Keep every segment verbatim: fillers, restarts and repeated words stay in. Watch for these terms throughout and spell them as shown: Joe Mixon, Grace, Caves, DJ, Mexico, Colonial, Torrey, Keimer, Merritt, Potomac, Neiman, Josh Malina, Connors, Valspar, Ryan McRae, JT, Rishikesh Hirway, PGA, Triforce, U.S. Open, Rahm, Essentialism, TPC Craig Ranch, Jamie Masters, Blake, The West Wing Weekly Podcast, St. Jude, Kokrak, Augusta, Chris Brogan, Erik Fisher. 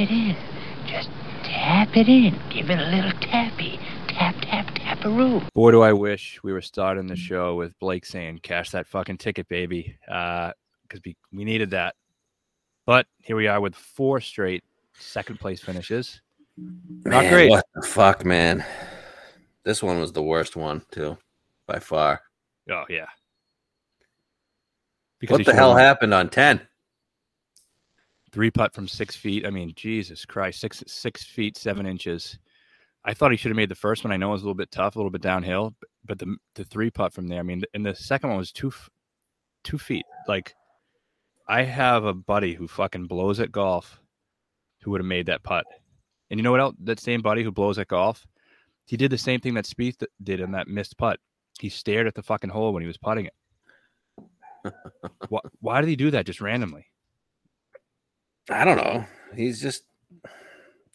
it in. Just tap it in. Give it a little tappy. Tap, tap, taparoo. Boy, do I wish we were starting the show with Blake saying, cash that fucking ticket, baby. Uh, because we, we needed that. But here we are with four straight second place finishes. Man, not great. What the fuck, man? This one was the worst one, too, by far. Oh, yeah. Because what the hell happened on ten? Three putt from six feet. I mean, Jesus Christ, six six feet, seven inches. I thought he should have made the first one. I know it was a little bit tough, a little bit downhill, but the the three putt from there. I mean, and the second one was two two feet. Like, I have a buddy who fucking blows at golf who would have made that putt. And you know what else? That same buddy who blows at golf, he did the same thing that Spieth did in that missed putt. He stared at the fucking hole when he was putting it. why, why did he do that just randomly? I don't know. He's just,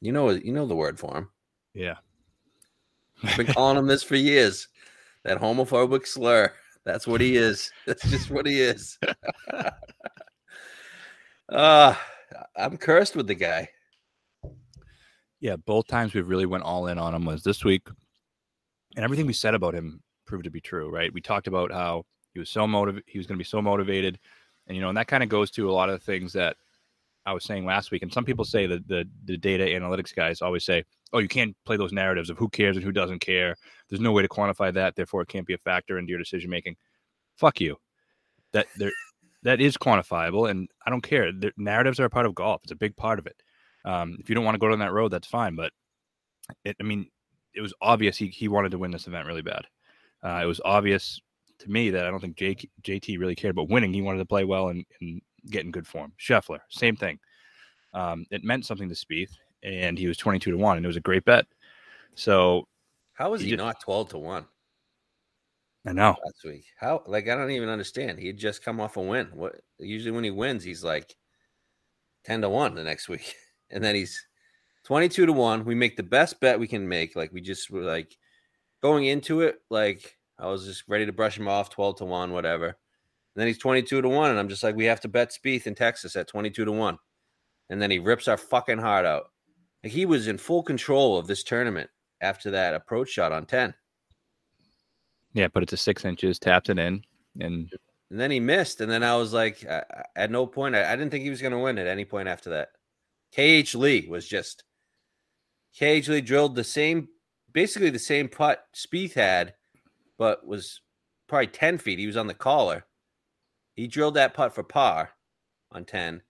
you know, you know the word for him. Yeah. I've been calling him this for years. That homophobic slur. That's what he is. That's just what he is. uh, I'm cursed with the guy. Yeah, both times we really went all in on him was this week. And everything we said about him proved to be true, right? We talked about how he was so motiv- he was going to be so motivated. And, you know, and that kind of goes to a lot of the things that I was saying last week, and some people say that the, the data analytics guys always say, oh, you can't play those narratives of who cares and who doesn't care. There's no way to quantify that. Therefore, it can't be a factor into your decision-making. Fuck you. That there, that is quantifiable, and I don't care. The narratives are a part of golf. It's a big part of it. Um, if you don't want to go down that road, that's fine. But, it, I mean, it was obvious he, he wanted to win this event really bad. Uh, it was obvious to me that I don't think J T really cared about winning. He wanted to play well and, and get in good form. Scheffler, same thing. Um, it meant something to Spieth, and he was twenty-two to one, and it was a great bet. So, how was he, he just, not twelve to one? I know. Last week, how? Like, I don't even understand. He had just come off a win. What? Usually, when he wins, he's like ten to one the next week, and then he's twenty-two to one. We make the best bet we can make. Like, we just were like going into it. Like, I was just ready to brush him off, twelve to one, whatever. And then he's twenty-two to one, and I'm just like, we have to bet Spieth in Texas at twenty-two to one. And then he rips our fucking heart out. Like, he was in full control of this tournament after that approach shot on ten. Yeah, but it's a six inches, tapped it in. And, and then he missed. And then I was like, I, I, at no point, I, I didn't think he was going to win at any point after that. K H Lee was just, K H Lee drilled the same, basically the same putt Spieth had, but was probably ten feet. He was on the collar. He drilled that putt for par on ten.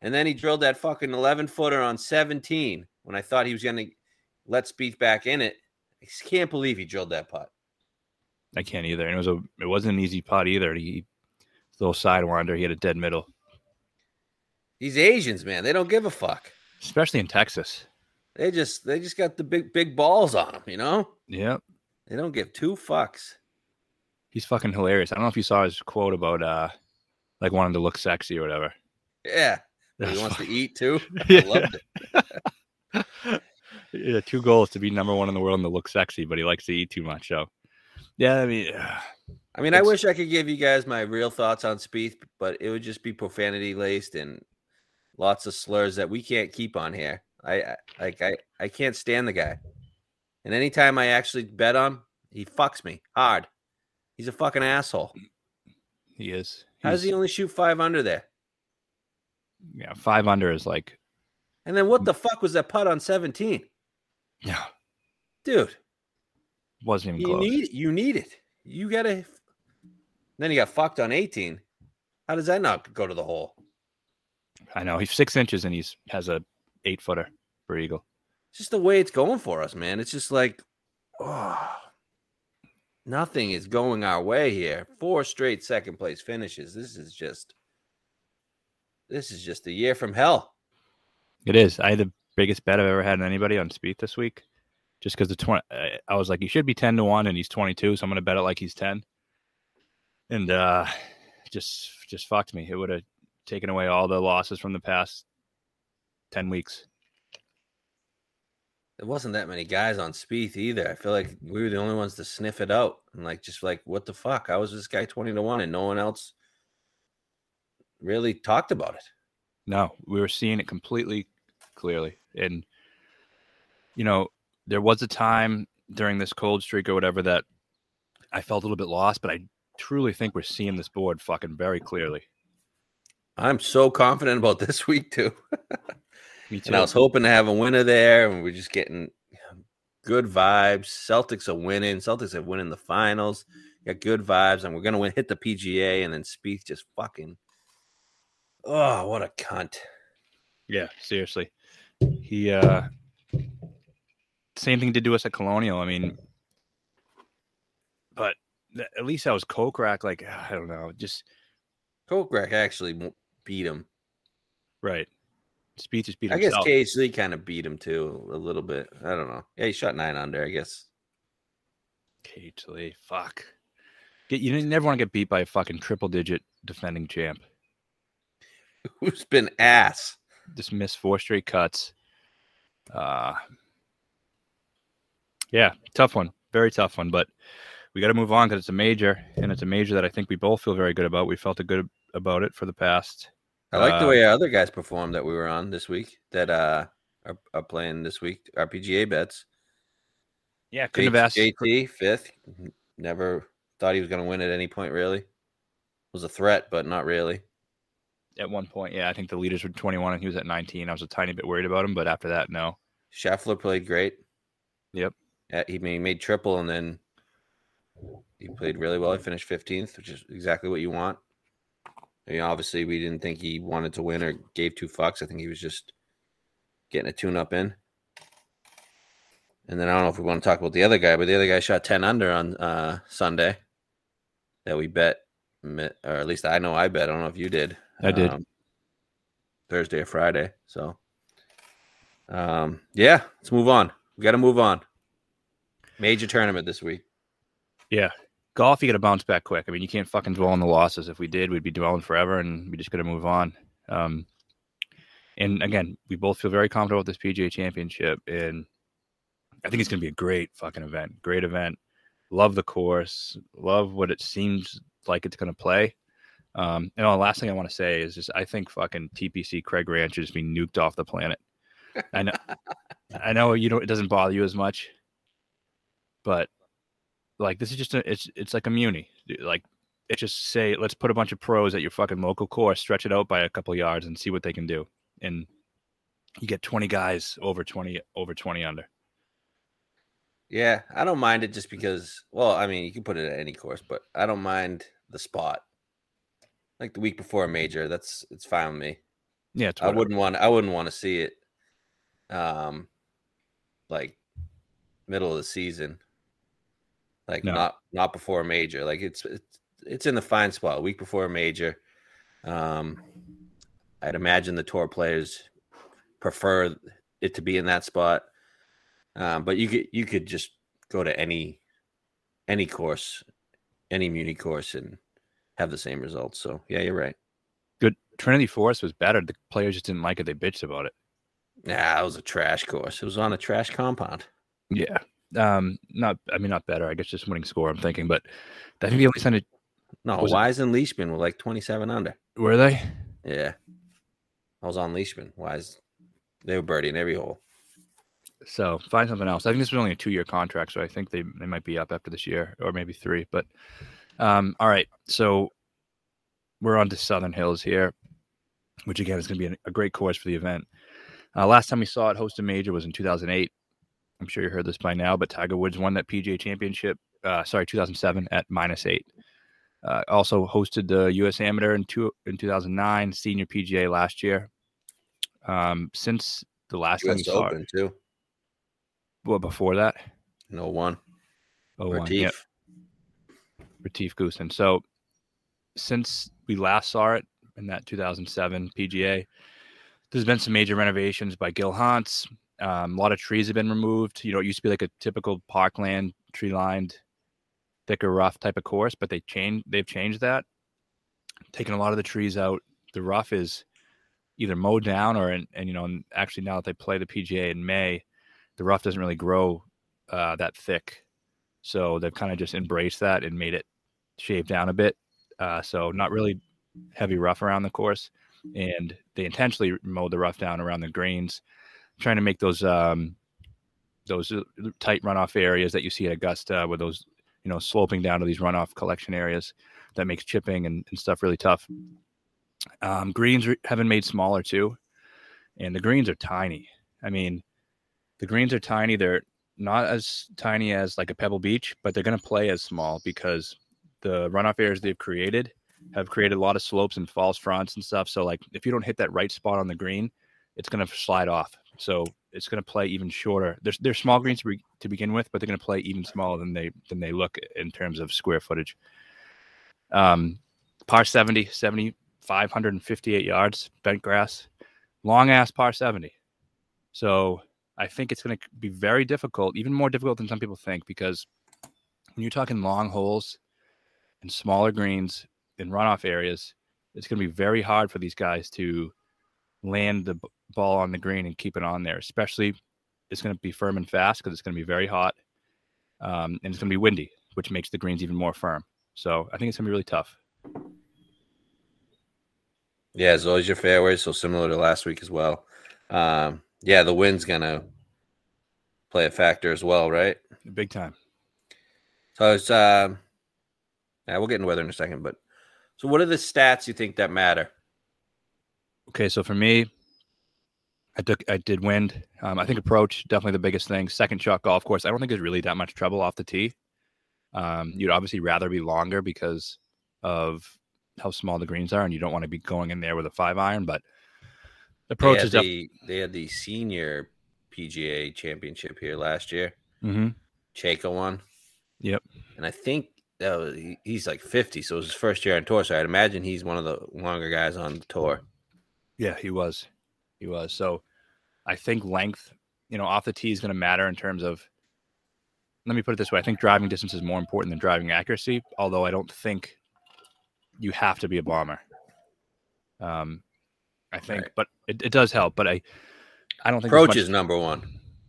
And then he drilled that fucking eleven-footer on seventeen when I thought he was going to let Spieth back in it. I just can't believe he drilled that putt. I can't either. And it was a, it wasn't an easy putt either. He little sidewinder. He had a dead middle. These Asians, man, they don't give a fuck. Especially in Texas. They just they just got the big big balls on them, you know? Yeah. They don't give two fucks. He's fucking hilarious. I don't know if you saw his quote about uh. Like wanting to look sexy or whatever. Yeah. He wants to eat too. I loved it. Yeah, two goals to be number one in the world and to look sexy, but he likes to eat too much. So, yeah, I mean. I mean, I wish I could give you guys my real thoughts on Spieth, but it would just be profanity laced and lots of slurs that we can't keep on here. I, I like I, I can't stand the guy. And anytime I actually bet on him, he fucks me hard. He's a fucking asshole. He is. How does he only shoot five under there? Yeah, five under is like. And then what the fuck was that putt on seventeen? Yeah, dude, wasn't even you close. Need, you need it. You gotta. Then he got fucked on eighteen. How does that not go to the hole? I know he's six inches and he's has a eight footer for eagle. It's just the way it's going for us, man. It's just like, oh. Nothing is going our way here. Four straight second place finishes. This is just this is just a year from hell. It is. I had the biggest bet I've ever had on anybody on Spieth this week. Just because the twenty, I was like, he should be ten to one, and he's twenty-two, so I'm gonna bet it like he's ten. And uh, just just fucked me. It would have taken away all the losses from the past ten weeks. There wasn't that many guys on Spieth either. I feel like we were the only ones to sniff it out and like, just like, what the fuck? I was this guy twenty to one and no one else really talked about it. No, we were seeing it completely clearly. And, you know, there was a time during this cold streak or whatever that I felt a little bit lost, but I truly think we're seeing this board fucking very clearly. I'm so confident about this week, too. Me too. And I was hoping to have a winner there, and we're just getting good vibes. Celtics are winning. Celtics are winning the finals. Got good vibes, and we're going to win. Hit the P G A, and then Spieth just fucking – oh, what a cunt. Yeah, seriously. He uh, – same thing did to us at Colonial. I mean – but at least I was Kokrak. Like, I don't know. Just – Kokrak actually beat him. Right. Spieth just beat him. I guess K H Lee kind of beat him, too, a little bit. I don't know. Yeah, he shot nine under, I guess. K H Lee, fuck. Get, you never want to get beat by a fucking triple-digit defending champ. Who's been ass? Just missed four straight cuts. Uh, yeah, tough one. Very tough one, but we got to move on because it's a major, and it's a major that I think we both feel very good about. We felt a good about it for the past. I like uh, the way our other guys performed that we were on this week, that uh, are, are playing this week, our P G A bets. Yeah, couldn't J- have asked. J T, fifth. Never thought he was going to win at any point, really. Was a threat, but not really. At one point, yeah. I think the leaders were twenty-one and he was at nineteen. I was a tiny bit worried about him, but after that, no. Scheffler played great. Yep. Yeah, he made triple, and then he played really well. He finished fifteenth, which is exactly what you want. I mean, obviously, we didn't think he wanted to win or gave two fucks. I think he was just getting a tune-up in. And then I don't know if we want to talk about the other guy, but the other guy shot ten under on uh, Sunday that we bet, or at least I know I bet. I don't know if you did. I did. Um, Thursday or Friday. So, um, yeah, let's move on. We got to move on. Major tournament this week. Yeah. Golf, you got to bounce back quick. I mean, you can't fucking dwell on the losses. If we did, we'd be dwelling forever, and we just got to move on. Um, and, again, we both feel very confident with this P G A Championship, and I think it's going to be a great fucking event. Great event. Love the course. Love what it seems like it's going to play. Um, and the last thing I want to say is just I think fucking T P C Craig Ranch is being nuked off the planet. I know, I know you don't. It doesn't bother you as much, but like this is just a, it's it's like a muni. Like it's just say let's put a bunch of pros at your fucking local course, stretch it out by a couple yards, and see what they can do. And you get twenty guys over twenty over twenty under. Yeah, I don't mind it just because, well, I mean, you can put it at any course, but I don't mind the spot. Like the week before a major, that's it's fine with me. Yeah, I wouldn't want I wouldn't want to see it um like middle of the season. Like no. not not before a major. Like it's it's it's in the fine spot, a week before a major. Um I'd imagine the tour players prefer it to be in that spot. Um, but you could you could just go to any any course, any muni course, and have the same results. So yeah, you're right. Good. Trinity Forest was better. The players just didn't like it. They bitched about it. Nah, it was a trash course. It was on a trash compound. Yeah. Um. Not. I mean, not better. I guess just winning score. I'm thinking, but I think the only time. It, no, Wise it? and Leishman were like twenty-seven under. Were they? Yeah. I was on Leishman. Wise. They were birdieing every hole. So find something else. I think this was only a two-year contract, so I think they, they might be up after this year, or maybe three. But um, all right, so we're on to Southern Hills here, which again is going to be a great course for the event. Uh, last time we saw it host a major was in two thousand eight. I'm sure you heard this by now, but Tiger Woods won that P G A Championship. Uh, sorry, two thousand seven at minus eight. Uh, also hosted the U S Amateur in two in two thousand nine, Senior P G A last year. Um, since the last U S time we Open saw it, too. Well, before that? No one. Oh, Retief. One, yeah. Retief Goosen. So, since we last saw it in that two thousand seven P G A, there's been some major renovations by Gil Hans. Um, a lot of trees have been removed. You know, it used to be like a typical parkland, tree-lined, thicker, rough type of course, but they changed, they've changed that. Taking a lot of the trees out. The rough is either mowed down or, in, and you know, actually now that they play the P G A in May, the rough doesn't really grow uh, that thick. So they've kind of just embraced that and made it shave down a bit. Uh, so not really heavy rough around the course. And they intentionally mowed the rough down around the greens trying to make those um, those tight runoff areas that you see at Augusta, with those, you know, sloping down to these runoff collection areas that makes chipping and, and stuff really tough. Um, greens re- have been made smaller too, and the greens are tiny. I mean, the greens are tiny. They're not as tiny as like a Pebble Beach, but they're going to play as small because the runoff areas they've created have created a lot of slopes and false fronts and stuff. So like if you don't hit that right spot on the green, it's going to slide off. So it's going to play even shorter. They're, they're small greens to, be, to begin with, but they're going to play even smaller than they than they look in terms of square footage. Um, par seventy, seventy, five hundred fifty-eight yards, bent grass, long ass par seventy. So I think it's going to be very difficult, even more difficult than some people think, because when you're talking long holes and smaller greens in runoff areas, it's going to be very hard for these guys to land the b- ball on the green and keep it on there. Especially, it's going to be firm and fast because it's going to be very hot, um, and it's going to be windy, which makes the greens even more firm. So I think it's going to be really tough. Yeah, as always, your fairways, so similar to last week as well. Um, yeah, the wind's going to play a factor as well, right? Big time. So it's um, yeah, we'll get into weather in a second, but so what are the stats you think that matter? Okay, so for me, I took I did wind. Um, I think approach, definitely the biggest thing. Second shot golf course, I don't think there's really that much trouble off the tee. Um, you'd obviously rather be longer because of how small the greens are, and you don't want to be going in there with a five iron, but approach is definitely... They had the senior P G A championship here last year. Mm-hmm. Chaco won. Yep. And I think that was, he's like fifty, so it was his first year on tour, so I'd imagine he's one of the longer guys on the tour. Yeah, he was. He was. So I think length, you know, off the tee is going to matter in terms of, let me put it this way. I think driving distance is more important than driving accuracy, although I don't think you have to be a bomber. Um, I think, right. But it, it does help. But I, I don't think approach much, is number one.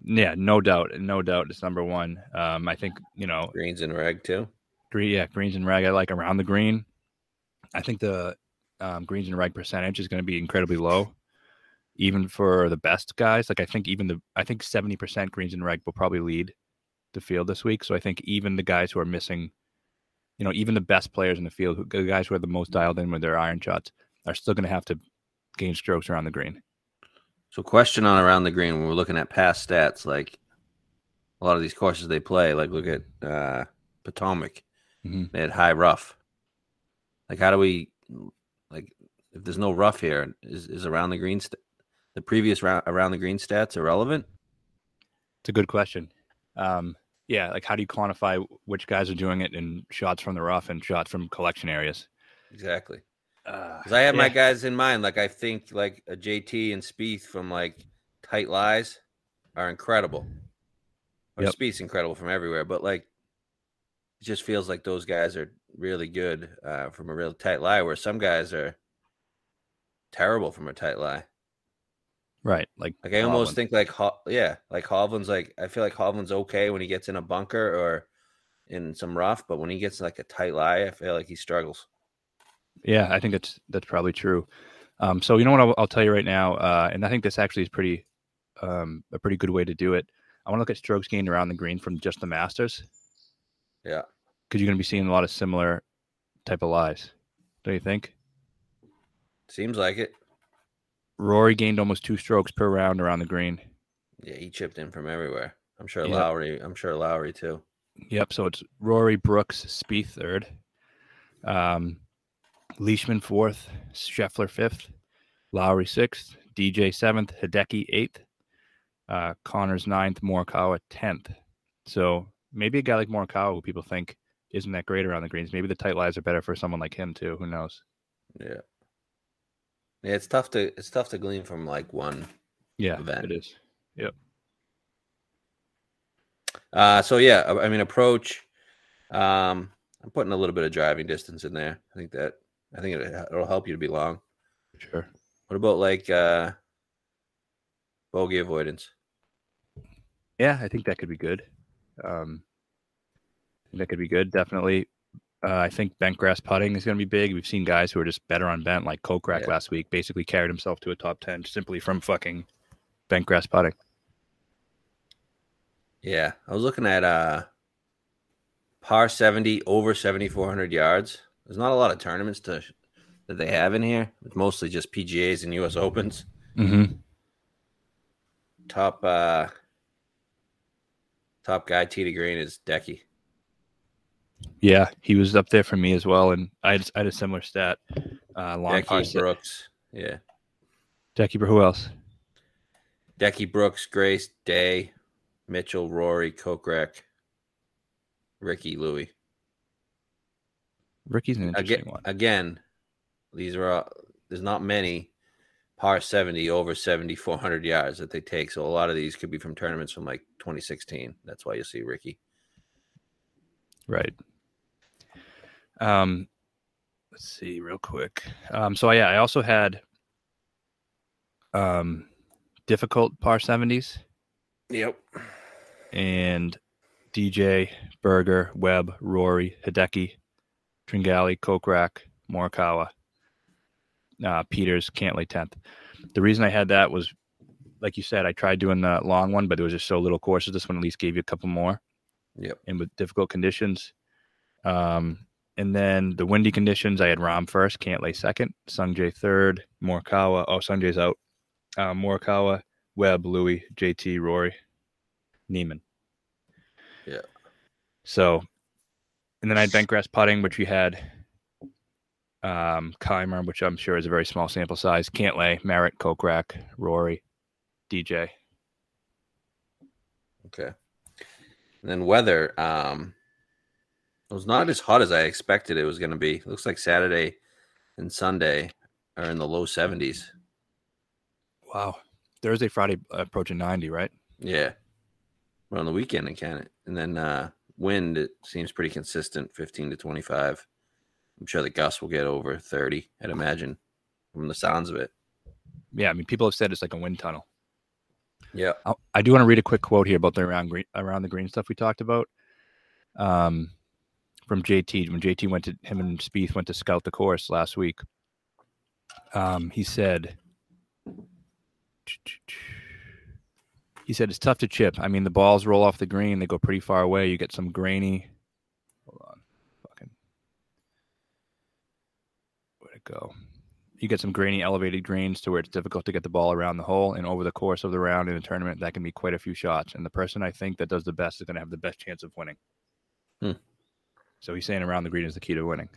Yeah, no doubt. No doubt it's number one. Um, I think, you know, greens and rag too. Green, yeah, greens and rag. I like around the green. I think the, Um, greens and reg percentage is going to be incredibly low, even for the best guys. Like I think even the I think seventy percent greens and reg will probably lead the field this week. So I think even the guys who are missing, you know, even the best players in the field, who, the guys who are the most dialed in with their iron shots, are still going to have to gain strokes around the green. So question on around the green, when we're looking at past stats, like a lot of these courses they play, like look at uh, Potomac, mm-hmm. They had high rough. Like how do we Like, if there's no rough here, is, is around the green, st- the previous round around the green stats irrelevant? It's a good question. Um, yeah, like how do you quantify which guys are doing it in shots from the rough and shots from collection areas? Exactly. Because uh, I have yeah. my guys in mind. Like I think like a J T and Spieth from like tight lies are incredible. Or yep. Spieth's incredible from everywhere, but like it just feels like those guys are really good uh, from a real tight lie, where some guys are terrible from a tight lie. Right. Like, like I almost Hovland. think like, Ho- yeah, like Hovland's like, I feel like Hovland's okay when he gets in a bunker or in some rough, but when he gets like a tight lie, I feel like he struggles. Yeah, I think that's, that's probably true. Um, so you know what I'll, I'll tell you right now, uh, and I think this actually is pretty, um, a pretty good way to do it. I want to look at strokes gained around the green from just the Masters. Yeah. Because you're going to be seeing a lot of similar type of lies. Don't you think? Seems like it. Rory gained almost two strokes per round around the green. Yeah, he chipped in from everywhere. I'm sure yep. Lowry. I'm sure Lowry too. Yep. So it's Rory, Brooks, Spieth third, um, Leishman fourth, Scheffler fifth, Lowry sixth, D J seventh, Hideki eighth, uh, Connors ninth, Morikawa tenth. So maybe a guy like Morikawa, who people think isn't that great around the greens, maybe the tight lies are better for someone like him too. Who knows? Yeah, yeah. It's tough to it's tough to glean from like one. Yeah, event. It is. Yep. Uh, so yeah, I, I mean approach. Um, I'm putting a little bit of driving distance in there. I think that I think it, it'll help you to be long. Sure. What about like uh, bogey avoidance? Yeah, I think that could be good. Um, that could be good. Definitely. Uh, I think bent grass putting is going to be big. We've seen guys who are just better on bent, like Kokrak yeah. last week, basically carried himself to a top ten simply from fucking bent grass putting. Yeah, I was looking at uh, par seventy over seventy-four hundred yards. There's not a lot of tournaments to that they have in here. It's mostly just P G As and U S Opens. Mm-hmm. Top uh, top guy tee to green is Decky. Yeah, he was up there for me as well, and I had, I had a similar stat. Uh, long Decky, par Brooks, yeah. Decky, who else? Decky, Brooks, Grace, Day, Mitchell, Rory, Kokrak, Ricky, Louie. Ricky's an interesting again, one. Again, these are all, there's not many par seventy over seventy-four hundred yards that they take, so a lot of these could be from tournaments from like twenty sixteen. That's why you see Ricky. Right. Um, let's see real quick. Um, so yeah, I also had um difficult par seventies. Yep. And D J, Berger, Webb, Rory, Hideki, Tringali, Kokrak, Morikawa, uh, Peters, Cantlay, tenth. The reason I had that was, like you said, I tried doing the long one, but there was just so little courses. This one at least gave you a couple more. Yep. And with difficult conditions. Um, and then the windy conditions, I had Rom first, Cantlay second, Sungjae third, Morikawa. Oh, Sungjae's out. Uh, Morikawa, Webb, Louie, J T, Rory, Neiman. Yeah. So, and then I had bent grass putting, which we had um, Keimer, which I'm sure is a very small sample size, Cantlay, Merritt, Kokrak, Rory, D J. Okay. And then weather, um, it was not as hot as I expected it was going to be. It looks like Saturday and Sunday are in the low seventies. Wow. Thursday, Friday, approaching ninety, right? Yeah. But on the weekend, I can't it. And then uh, wind, it seems pretty consistent, fifteen to twenty-five. I'm sure the gusts will get over thirty, I'd imagine, from the sounds of it. Yeah, I mean, people have said it's like a wind tunnel. Yeah, I do want to read a quick quote here about the around green, around the green stuff we talked about. Um, from J T, when J T went to him and Spieth went to scout the course last week, um, he said, he said it's tough to chip. I mean, the balls roll off the green; they go pretty far away. You get some grainy. Hold on, fucking, where'd it go? You get some grainy, elevated greens to where it's difficult to get the ball around the hole, and over the course of the round in a tournament, that can be quite a few shots. And the person I think that does the best is going to have the best chance of winning. Hmm. So he's saying around the green is the key to winning.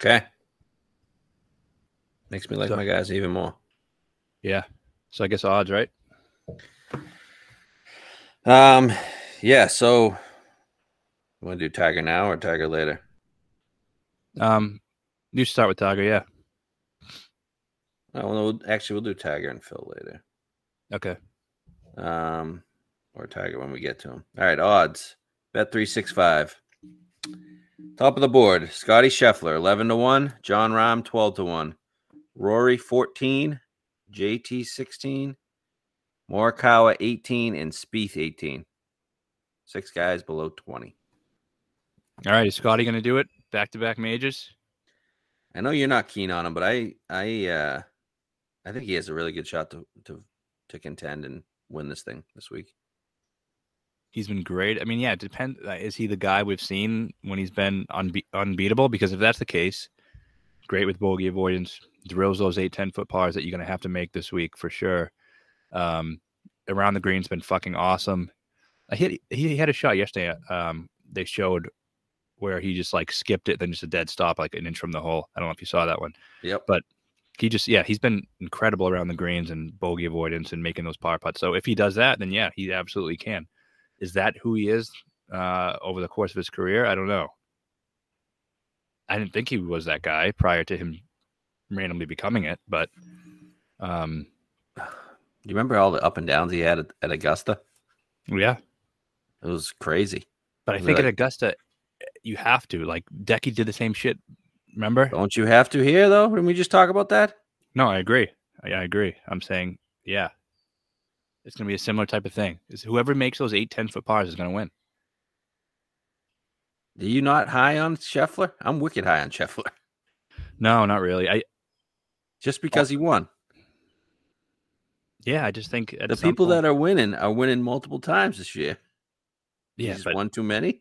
Okay. Makes me like so, my guys even more. Yeah. So I guess odds, right? Um. Yeah, so... You want to do Tiger now or Tiger later? Um, you start with Tiger, yeah. Oh, well, actually, we'll do Tiger and Phil later. Okay. Um, or Tiger when we get to him. All right, odds. Bet three sixty-five. Top of the board, Scotty Scheffler, eleven to one. John Rahm, twelve to one. Rory, fourteen. J T, sixteen. Morikawa, eighteen. And Spieth, eighteen. Six guys below twenty. All right, is Scotty going to do it? Back-to-back majors? I know you're not keen on him, but I I, uh, I think he has a really good shot to, to to contend and win this thing this week. He's been great. I mean, yeah, it depends. Is he the guy we've seen when he's been unbe- unbeatable? Because if that's the case, great with bogey avoidance, drills those eight, ten-foot pars that you're going to have to make this week for sure. Um, around the green's been fucking awesome. I hit, he, he had a shot yesterday. Um, they showed... where he just like skipped it, then just a dead stop, like an inch from the hole. I don't know if you saw that one. Yep. But he just, yeah, he's been incredible around the greens and bogey avoidance and making those power putts. So if he does that, then yeah, he absolutely can. Is that who he is uh, over the course of his career? I don't know. I didn't think he was that guy prior to him randomly becoming it, but. Um, you remember all the up and downs he had at, at Augusta? Yeah. It was crazy. But I, I think like- at Augusta, you have to. Like, Decky did the same shit, remember? Don't you have to here, though? Didn't we just talk about that? No, I agree. I, I agree. I'm saying, yeah. It's going to be a similar type of thing. It's whoever makes those eight, ten-foot pars is going to win. Are you not high on Scheffler? I'm wicked high on Scheffler. No, not really. I just because he won. Yeah, I just think the people point, that are winning are winning multiple times this year. Yeah, he's won too many.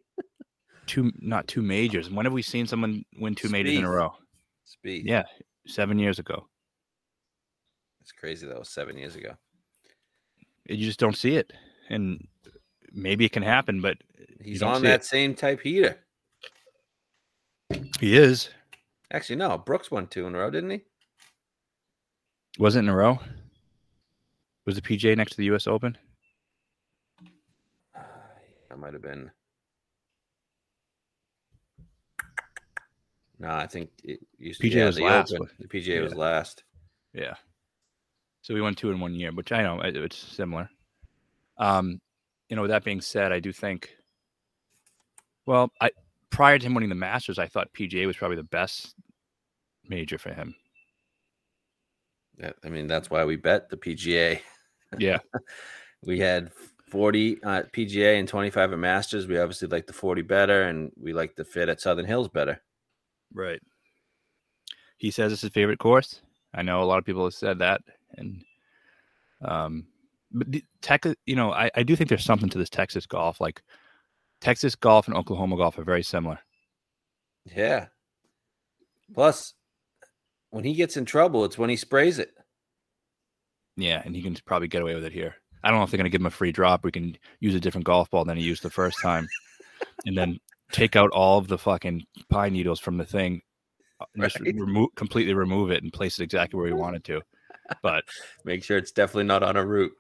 two, not two majors. When have we seen someone win two Spieth. majors in a row? Spieth. Yeah, seven years ago. It's crazy though. Seven years ago, you just don't see it, and maybe it can happen, but he's on that it. same type heater. He is. Actually, no. Brooks won two in a row, didn't he? Was it in a row? Was the P G A next to the U S Open? That might have been. No, I think it used to be the last. Open. The P G A yeah. was last. Yeah. So we won two in one year, which I know it's similar. Um, you know, with that being said, I do think. Well, I prior to him winning the Masters, I thought P G A was probably the best major for him. I mean, that's why we bet the P G A. Yeah. We had forty uh, P G A and twenty-five at Masters. We obviously liked the forty better, and we liked the fit at Southern Hills better. Right. He says it's his favorite course. I know a lot of people have said that. And, um, but the tech, you know, I, I do think there's something to this Texas golf. Like, Texas golf and Oklahoma golf are very similar. Yeah. Plus, when he gets in trouble, it's when he sprays it. Yeah, and he can probably get away with it here. I don't know if they're going to give him a free drop. We can use a different golf ball than he used the first time. And then take out all of the fucking pine needles from the thing. And right. Just remo- completely remove it and place it exactly where he wanted to. But make sure it's definitely not on a root.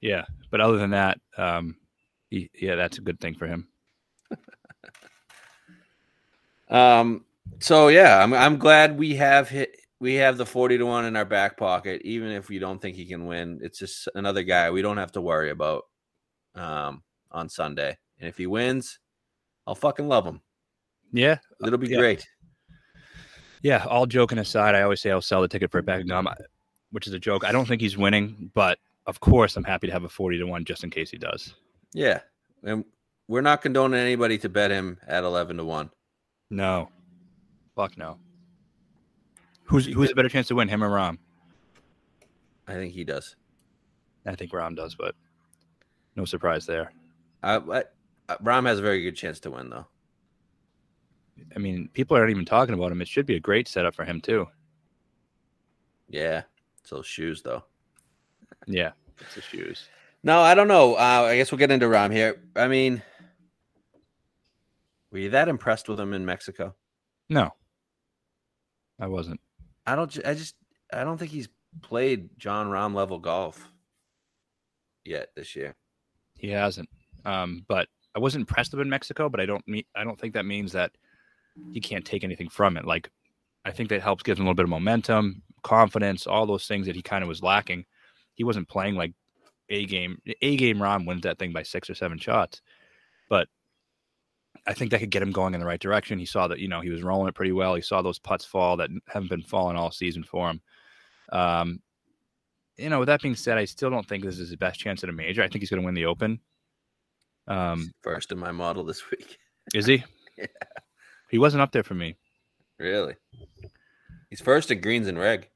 Yeah, but other than that, um, he, yeah, that's a good thing for him. um. So yeah, I'm I'm glad we have hit, we have the forty to one in our back pocket. Even if we don't think he can win, it's just another guy we don't have to worry about um, on Sunday. And if he wins, I'll fucking love him. Yeah, it'll be yeah. great. Yeah, all joking aside, I always say I'll sell the ticket for a bag of gum, which is a joke. I don't think he's winning, but of course I'm happy to have a forty to one just in case he does. Yeah, and we're not condoning anybody to bet him at eleven to one. No. Fuck no. Who's who's a better chance to win, him or Rom? I think he does. I think Rom does, but no surprise there. Uh, I, Rom has a very good chance to win, though. I mean, people aren't even talking about him. It should be a great setup for him, too. Yeah. It's those shoes, though. Yeah, it's the shoes. No, I don't know. Uh, I guess we'll get into Rom here. I mean, were you that impressed with him in Mexico? No. I wasn't. I don't. I just. I don't think he's played John Rahm level golf yet this year. He hasn't. Um, but I wasn't impressed with him in Mexico. But I don't. mean I don't think that means that he can't take anything from it. Like, I think that helps give him a little bit of momentum, confidence, all those things that he kind of was lacking. He wasn't playing like a game. A game Rahm wins that thing by six or seven shots, but I think that could get him going in the right direction. He saw that, you know, he was rolling it pretty well. He saw those putts fall that haven't been falling all season for him. Um, you know, with that being said, I still don't think this is his best chance at a major. I think he's going to win the Open. Um, First in my model this week. Is he? Yeah. He wasn't up there for me. Really? He's first at greens and reg.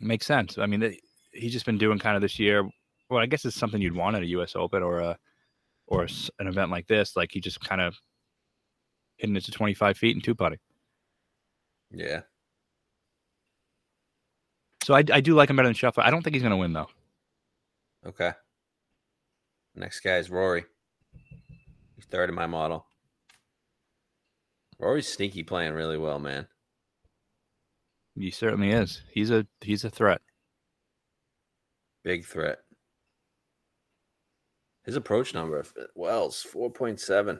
Makes sense. I mean, he's just been doing kind of this year. Well, I guess it's something you'd want at a U S Open or a, or an event like this, like he just kind of hitting it to twenty-five feet and two-putting. Yeah. So I, I do like him better than Scheffler. I don't think he's going to win, though. Okay. Next guy is Rory. He's third in my model. Rory's sneaky playing really well, man. He certainly is. He's a he's a threat. Big threat. His approach number, Wells, four point seven.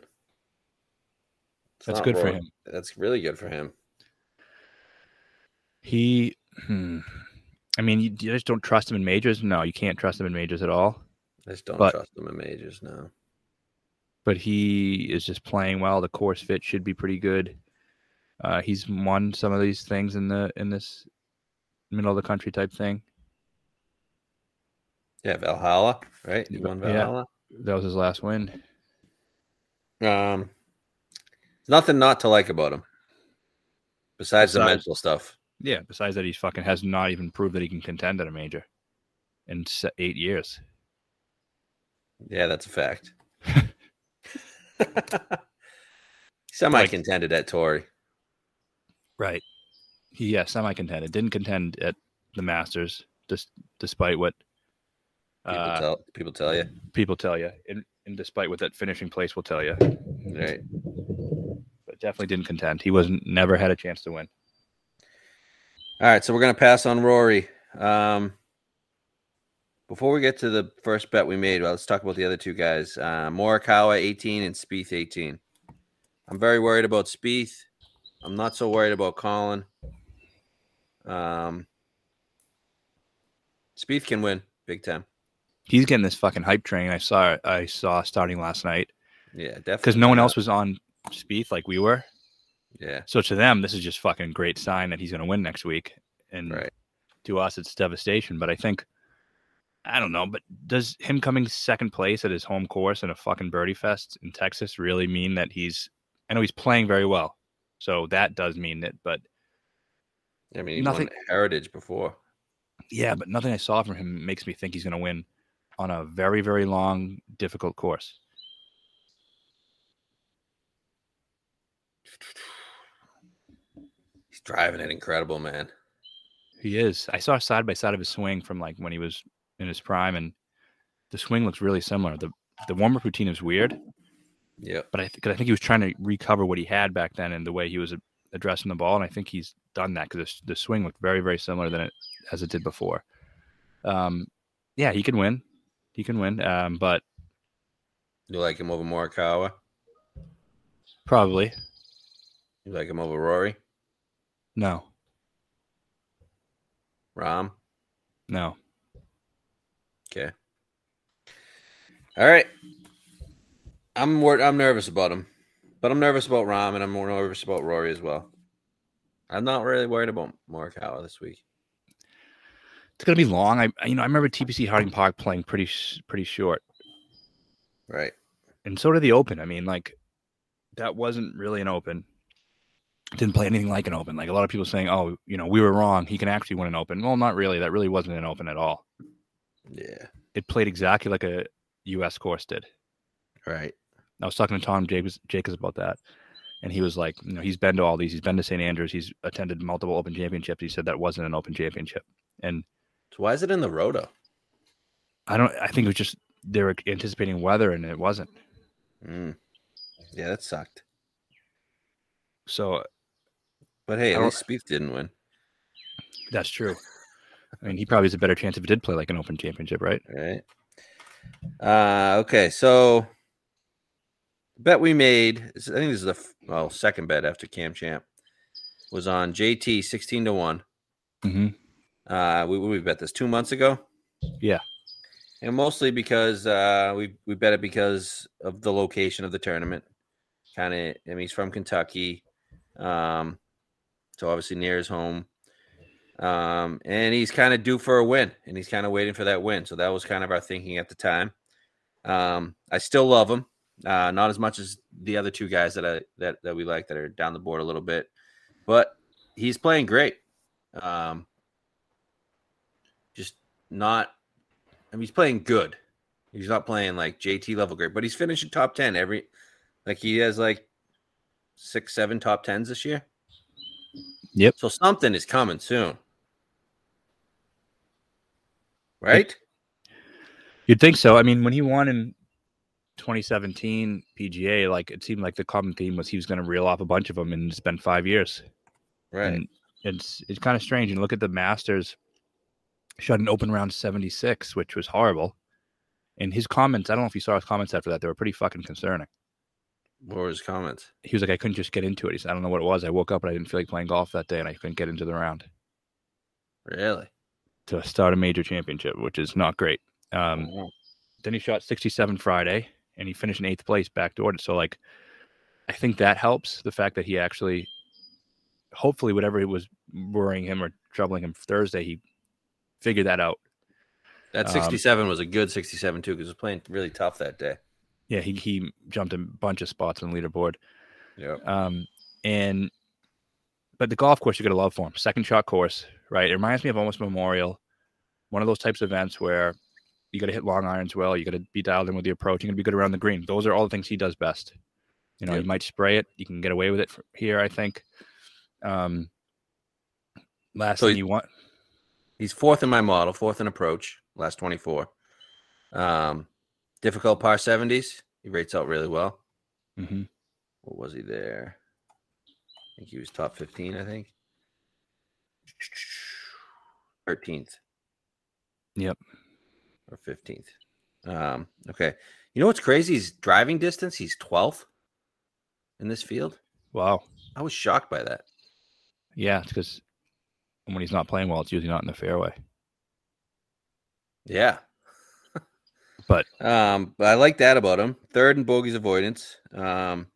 It's that's good wrong. for him. That's really good for him. He, hmm. I mean, you just don't trust him in majors? No, you can't trust him in majors at all. I just don't but, trust him in majors, no. But he is just playing well. The course fit should be pretty good. Uh, he's won some of these things in the in this middle of the country type thing. Yeah, Valhalla, right? He won Valhalla. Yeah. That was his last win. Um, nothing not to like about him. Besides, besides the mental stuff. Yeah, besides that, he fucking has not even proved that he can contend at a major in eight years. Yeah, that's a fact. Semi-contended like, at Torrey. Right. He, yeah, semi-contended. Didn't contend at the Masters, just despite what people, uh, tell, people tell you. People tell you. And, and despite what that finishing place will tell you. Right. But definitely didn't contend. He wasn't never had a chance to win. All right, so we're going to pass on Rory. Um, before we get to the first bet we made, well, let's talk about the other two guys. Uh, Morikawa, eighteen, and Spieth, eighteen. I'm very worried about Spieth. I'm not so worried about Colin. Um, Spieth can win big time. He's getting this fucking hype train. I saw I saw starting last night. Yeah, definitely. Because no one else was on Spieth like we were. Yeah. So to them, this is just fucking great sign that he's going to win next week. And right. to us, it's devastation. But I think, I don't know, but does him coming second place at his home course in a fucking birdie fest in Texas really mean that he's, I know he's playing very well. So that does mean it, but I mean, he nothing, won Heritage before. Yeah, but nothing I saw from him makes me think he's going to win on a very, very long, difficult course. He's driving it incredible, man. He is. I saw side by side of his swing from like when he was in his prime, and the swing looks really similar. The the warm-up routine is weird. Yeah. But I, th- cause I think he was trying to recover what he had back then and the way he was addressing the ball, and I think he's done that because the swing looked very, very similar than it as it did before. Um, yeah, he can win. He can win, um, but... You like him over Morikawa? Probably. You like him over Rory? No. Rahm? No. Okay. All right. I'm wor- I'm nervous about him, but I'm nervous about Rahm, and I'm more nervous about Rory as well. I'm not really worried about Morikawa this week. It's gonna be long. I you know I remember T P C Harding Park playing pretty pretty short, right? And so did the Open. I mean, like that wasn't really an Open. It didn't play anything like an Open. Like a lot of people saying, "Oh, you know, we were wrong. He can actually win an Open." Well, not really. That really wasn't an Open at all. Yeah, it played exactly like a U S course did. Right. I was talking to Tom Jacobs, Jacobs about that, and he was like, you know, he's been to all these. He's been to Saint Andrews. He's attended multiple Open championships. He said that wasn't an Open championship. And so why is it in the roto? I don't. I think it was just they were anticipating weather, and it wasn't. Mm. Yeah, that sucked. So, but hey, at least Spieth didn't win. That's true. I mean, he probably has a better chance if it did play like an Open championship, right? Right. Uh, okay, so. Bet we made, I think this is the well, second bet after Cam Champ, was on J T sixteen to one. Mm-hmm. Uh, we we bet this two months ago. Yeah. And mostly because uh, we, we bet it because of the location of the tournament. Kind of, I mean, he's from Kentucky. Um, so obviously near his home. Um, and he's kind of due for a win, and he's kind of waiting for that win. So that was kind of our thinking at the time. Um, I still love him. Uh, not as much as the other two guys that I that, that we like that are down the board a little bit, but he's playing great. Um, just not. I mean, he's playing good. He's not playing like J T level great, but he's finishing top ten every. Like he has like six, seven top tens this year. Yep. So something is coming soon, right? You'd think so. I mean, when he won in twenty seventeen P G A, like it seemed like the common theme was he was going to reel off a bunch of them, and it's been five years. Right. And it's it's kind of strange. And look at the Masters, shot an open round seventy-six, which was horrible. And his comments, I don't know if you saw his comments after that, they were pretty fucking concerning. What were his comments? He was like, I couldn't just get into it. He said, I don't know what it was. I woke up and I didn't feel like playing golf that day, and I couldn't get into the round. Really? To start a major championship, which is not great. Um, mm-hmm. Then he shot sixty-seven Friday. And he finished in eighth place, backdoored. So, like, I think that helps. The fact that he actually, hopefully, whatever it was worrying him or troubling him Thursday, he figured that out. That sixty-seven um, was a good sixty-seven, too, because he was playing really tough that day. Yeah, he he jumped a bunch of spots on the leaderboard. Yeah. Um, and But the golf course, you're going to love for him. Second shot course, right? It reminds me of almost Memorial. One of those types of events where you got to hit long irons well. You got to be dialed in with the approach. You're going to be good around the green. Those are all the things he does best. You know, yeah. You might spray it. You can get away with it here, I think. Um, last so thing you want. He's fourth in my model, fourth in approach, last twenty-four. Um, difficult par seventies. He rates out really well. Mm-hmm. What was he there? I think he was top fifteen, I think. thirteenth. Yep. Or fifteenth. Um, okay. You know what's crazy? He's driving distance. He's twelfth in this field. Wow. I was shocked by that. Yeah, it's because when he's not playing well, it's usually not in the fairway. Yeah. But um, but I like that about him. Third in bogeys avoidance. Um,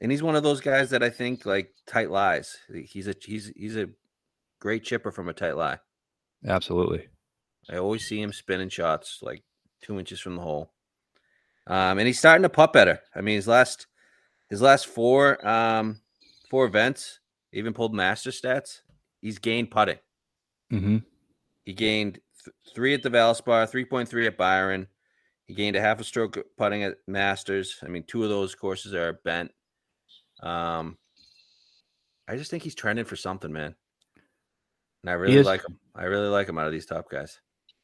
and he's one of those guys that I think like tight lies. He's a he's he's a great chipper from a tight lie. Absolutely. I always see him spinning shots like two inches from the hole. Um, and he's starting to putt better. I mean, his last his last four um, four events, even pulled master stats, he's gained putting. Mm-hmm. He gained th- three at the Valspar, three point three at Byron. He gained a half a stroke putting at Masters. I mean, two of those courses are bent. Um, I just think he's trending for something, man. And I really like him. I really like him out of these top guys.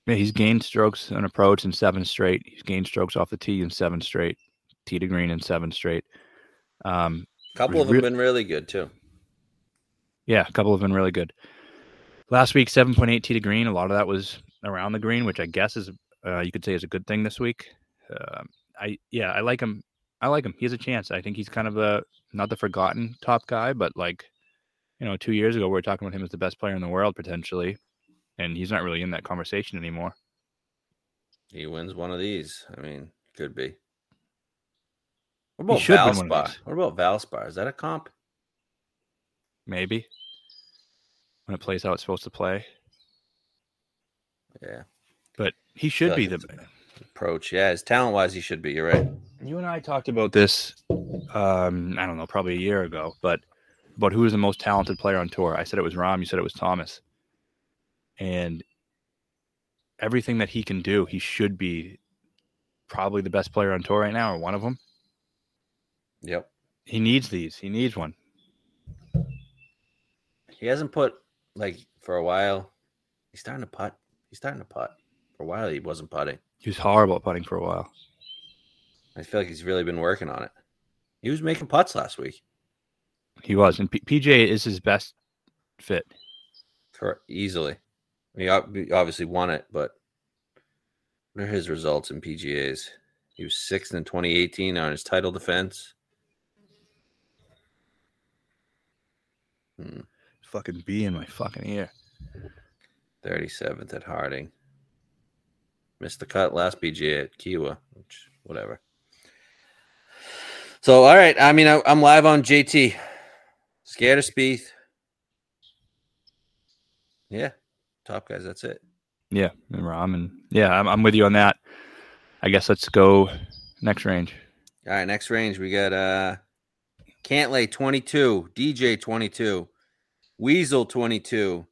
Yeah, he's gained strokes on approach in seven straight. He's gained strokes off the tee in seven straight. Tee to green in seven straight. Um, a couple of them have re- been really good, too. Yeah, a couple have been really good. Last week, seven point eight tee to green. A lot of that was around the green, which I guess is uh, you could say is a good thing this week. Uh, I yeah, I like him. I like him. He has a chance. I think he's kind of a not the forgotten top guy, but like you know, two years ago we were talking about him as the best player in the world potentially, and he's not really in that conversation anymore. He wins one of these. I mean, could be. What about Valspar? What about Valspar? Is that a comp? Maybe. When it plays how it's supposed to play. Yeah. But he should like be the approach. Yeah, his talent-wise, he should be. You're right. You and I talked about this, um, I don't know, probably a year ago, but about who was the most talented player on tour. I said it was Rahm. You said it was Thomas. And everything that he can do, he should be probably the best player on tour right now, or one of them. Yep. He needs these. He needs one. He hasn't put, like, for a while. He's starting to putt. He's starting to putt. For a while, he wasn't putting. He was horrible at putting for a while. I feel like he's really been working on it. He was making putts last week. He was. And P- PGA is his best fit. Correct. Easily. I mean, he obviously won it, but what are his results in P G As? He was sixth in twenty eighteen on his title defense. Hmm. Fucking bee in my fucking ear. thirty-seventh at Harding. Missed the cut last P G A at Kiowa, which whatever. So, all right. I mean, I, I'm live on J T. Scared of Spieth. Yeah. Top guys, that's it. Yeah. And Rahm. And yeah, I'm, I'm with you on that. I guess let's go next range. All right. Next range. We got uh, Cantlay twenty-two, D J twenty-two, Weasel twenty-two,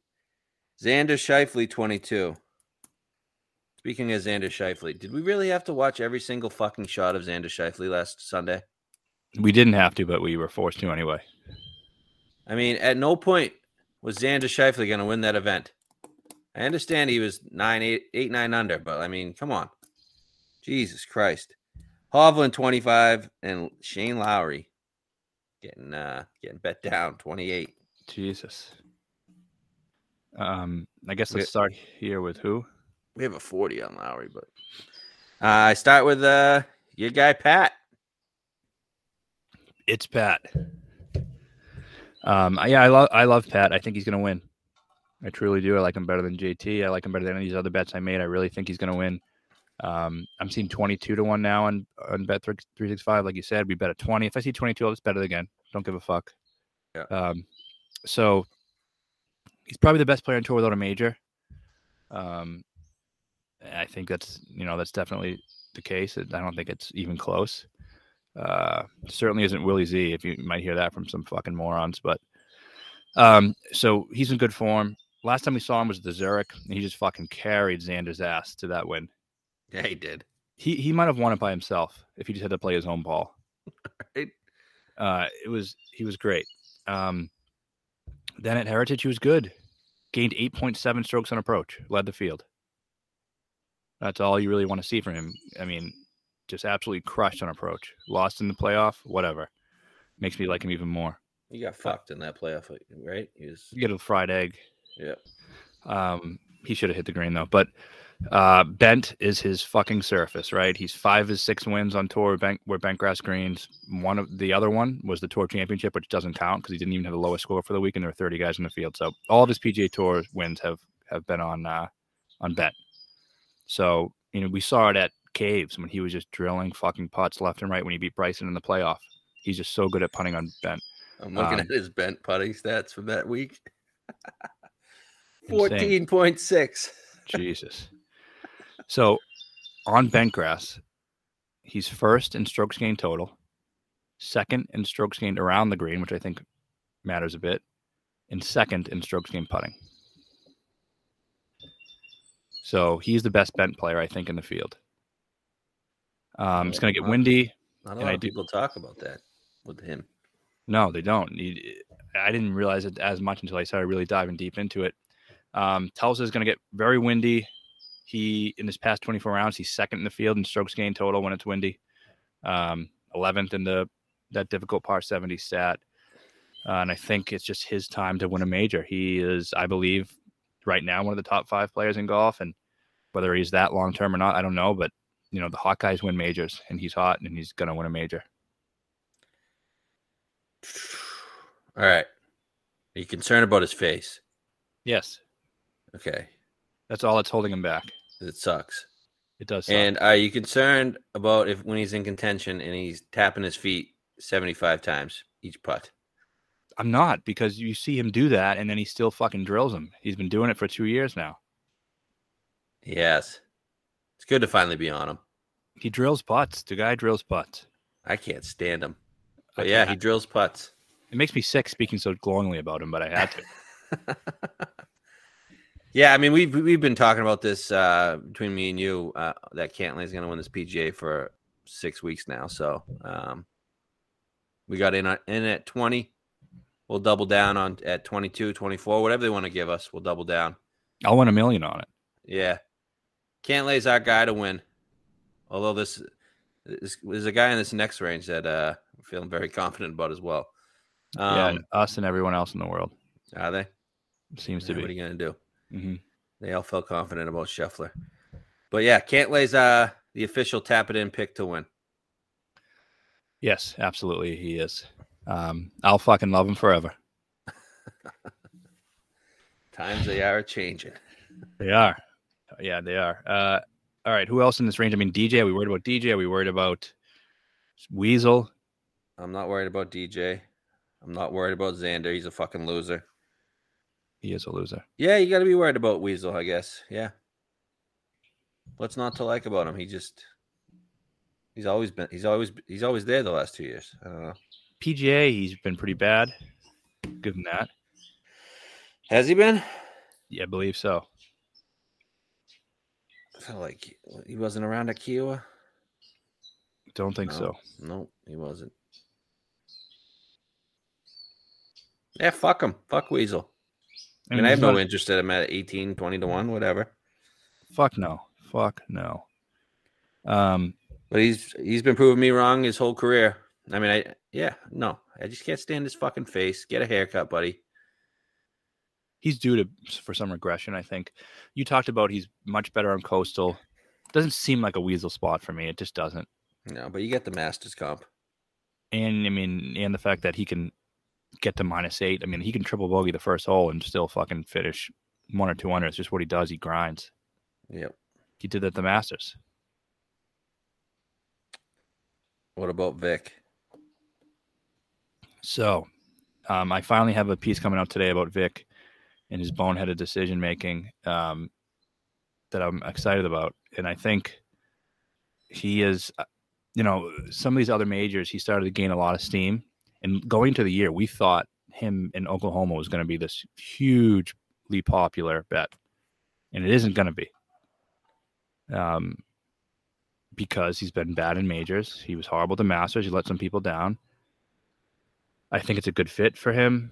Xander Schauffele twenty-two. Speaking of Xander Schauffele, did we really have to watch every single fucking shot of Xander Schauffele last Sunday? We didn't have to, but we were forced to anyway. I mean, at no point was Xander Schauffele going to win that event. I understand he was nine, eight, eight, nine under, but I mean, come on. Jesus Christ. Hovland twenty-five and Shane Lowry getting uh, getting bet down twenty-eight. Jesus. Um, I guess let's start here with who? We have a forty on Lowry, but uh, I start with uh, your guy Pat. It's Pat. Um, yeah, I love I love Pat. I think he's going to win. I truly do. I like him better than J T. I like him better than any of these other bets I made. I really think he's going to win. Um, I'm seeing twenty-two to one now on, on Bet three sixty-five. Like you said, we bet at twenty. If I see twenty-two, I'll just bet it again. Don't give a fuck. Yeah. Um, so he's probably the best player on tour without a major. Um, I think that's, you know, that's definitely the case. I don't think it's even close. Uh, certainly isn't Willie Z, if you might hear that from some fucking morons. But um, so he's in good form. Last time we saw him was the Zurich, and he just fucking carried Xander's ass to that win. Yeah, he did. He he might have won it by himself if he just had to play his home ball. Right. Uh, it was he was great. Um, then at Heritage, he was good. Gained eight point seven strokes on approach. Led the field. That's all you really want to see from him. I mean, just absolutely crushed on approach. Lost in the playoff, whatever. Makes me like him even more. He got fucked uh, in that playoff, right? He was... You get a fried egg. Yeah. Um, he should have hit the green, though. But uh, bent is his fucking surface, right? He's five of six wins on tour bank, were bent grass greens. One of the other one was the Tour Championship, which doesn't count because he didn't even have the lowest score for the week, and there were thirty guys in the field. So all of his P G A Tour wins have, have been on uh, on bent. So, you know, we saw it at Caves when he was just drilling fucking putts left and right when he beat Bryson in the playoff. He's just so good at putting on bent. I'm looking um, at his bent putting stats from that week. fourteen point six. Jesus. So on bent grass, he's first in strokes gained total, second in strokes gained around the green, which I think matters a bit, and second in strokes gained putting. So he's the best bent player, I think, in the field. Um, it's going to get windy. Not a lot of people talk about that with him. No, they don't. He, I didn't realize it as much until I started really diving deep into it. Um, Tulsa is going to get very windy. He, in his past twenty-four rounds, he's second in the field in strokes gained total when it's windy. Um, eleventh in the that difficult par seventy stat. Uh, and I think it's just his time to win a major. He is, I believe, right now one of the top five players in golf. And whether he's that long-term or not, I don't know. But, you know, the hot guys win majors, and he's hot, and he's going to win a major. All right. Are you concerned about his face? Yes. Okay. That's all that's holding him back. It sucks. It does suck. And are you concerned about if when he's in contention and he's tapping his feet seventy-five times each putt? I'm not, because you see him do that, and then he still fucking drills him. He's been doing it for two years now. Yes. It's good to finally be on him. He drills putts. The guy drills putts. I can't stand him. But yeah, he drills putts. It makes me sick speaking so glowingly about him, but I had to. Yeah, I mean, we've, we've been talking about this uh, between me and you, uh, that Cantlay is going to win this P G A for six weeks now. So um, we got in, in at twenty. We'll double down on at twenty-two, twenty-four, whatever they want to give us. We'll double down. I'll win a million on it. Yeah. Cantlay's our guy to win. Although this, this there's a guy in this next range that uh, I'm feeling very confident about as well. Um, yeah, and us and everyone else in the world. Are they? Seems yeah, to be. What are you going to do? Mm-hmm. They all felt confident about Scheffler. But yeah, Cantlay's uh, the official tap-it-in pick to win. Yes, absolutely he is. Um, I'll fucking love him forever. Times they are changing. They are. Yeah, they are. Uh, all right. Who else in this range? I mean, D J. Are we worried about D J? Are we worried about Weasel? I'm not worried about D J. I'm not worried about Xander. He's a fucking loser. He is a loser. Yeah, you got to be worried about Weasel, I guess. Yeah. What's not to like about him? He just he's always been he's always he's always there the last two years. I don't know. P G A, he's been pretty bad. Give him that. Has he been? Yeah, I believe so. I feel like he wasn't around at Kiowa. Don't think no. so. No, he wasn't. Yeah, fuck him. Fuck Weasel. I mean, I, mean, I have no not... interest in him at eighteen, twenty to one, whatever. Fuck no. Fuck no. Um, But he's he's been proving me wrong his whole career. I mean, I yeah, no. I just can't stand his fucking face. Get a haircut, buddy. He's due to for some regression, I think. You talked about he's much better on Coastal. Doesn't seem like a Weasel spot for me. It just doesn't. No, but you get the Masters comp. And, I mean, and the fact that he can get to minus eight. I mean, he can triple bogey the first hole and still fucking finish one or two under. It's just what he does. He grinds. Yep. He did that at the Masters. What about Vic? So, um, I finally have a piece coming out today about Vic and his boneheaded decision-making um, that I'm excited about. And I think he is you know, some of these other majors, he started to gain a lot of steam. And going into the year, we thought him in Oklahoma was going to be this hugely popular bet. And it isn't going to be. Um, because he's been bad in majors. He was horrible to Masters. He let some people down. I think it's a good fit for him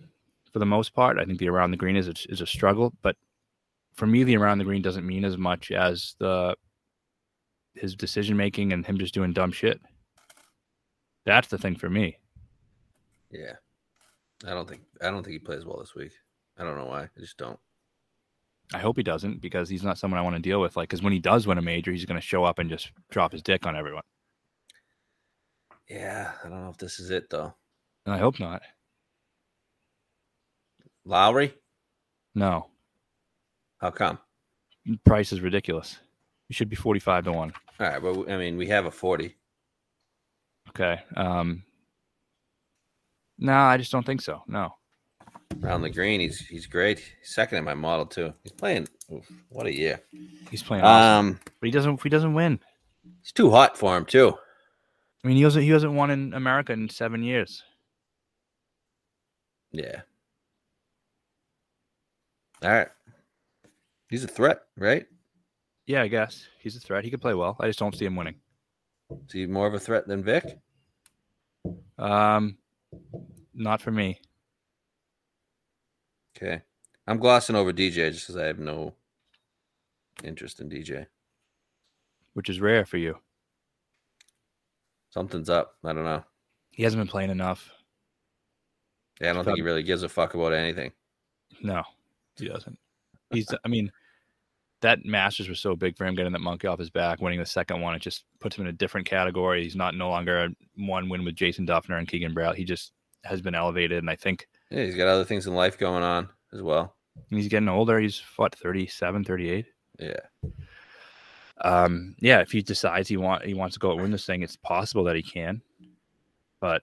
for the most part. I think the around the green is a, is a struggle. But for me, the around the green doesn't mean as much as the his decision-making and him just doing dumb shit. That's the thing for me. Yeah. I don't think I don't think he plays well this week. I don't know why. I just don't. I hope he doesn't, because he's not someone I want to deal with. Like, because when he does win a major, he's going to show up and just drop his dick on everyone. Yeah, I don't know if this is it, though. And I hope not. Lowry? No. How come? Price is ridiculous. You should be forty-five to one. All right, but I mean, we have a forty. Okay. Um, no, I just don't think so. No. Around the green, he's he's great. He's second in my model too. He's playing. Oof, what a year! He's playing. Awesome. Um, but he doesn't. He doesn't win. It's too hot for him too. I mean, he hasn't. He hasn't won in America in seven years. Yeah. All right. He's a threat, right? Yeah, I guess he's a threat. He could play well. I just don't see him winning. Is he more of a threat than Vic? Um, not for me. Okay. I'm glossing over D J just because I have no interest in D J. Which is rare for you. Something's up. I don't know. He hasn't been playing enough. Yeah, I don't He's think probably... he really gives a fuck about anything. No, he doesn't. He's. I mean, that Masters was so big for him, getting that monkey off his back, winning the second one. It just puts him in a different category. He's not no longer a one win with Jason Duffner and Keegan Brown. He just has been elevated, and I think... Yeah, he's got other things in life going on as well. And he's getting older. He's, what, thirty-seven, thirty-eight? Yeah. Um, yeah, if he decides he want he wants to go and win this thing, it's possible that he can. But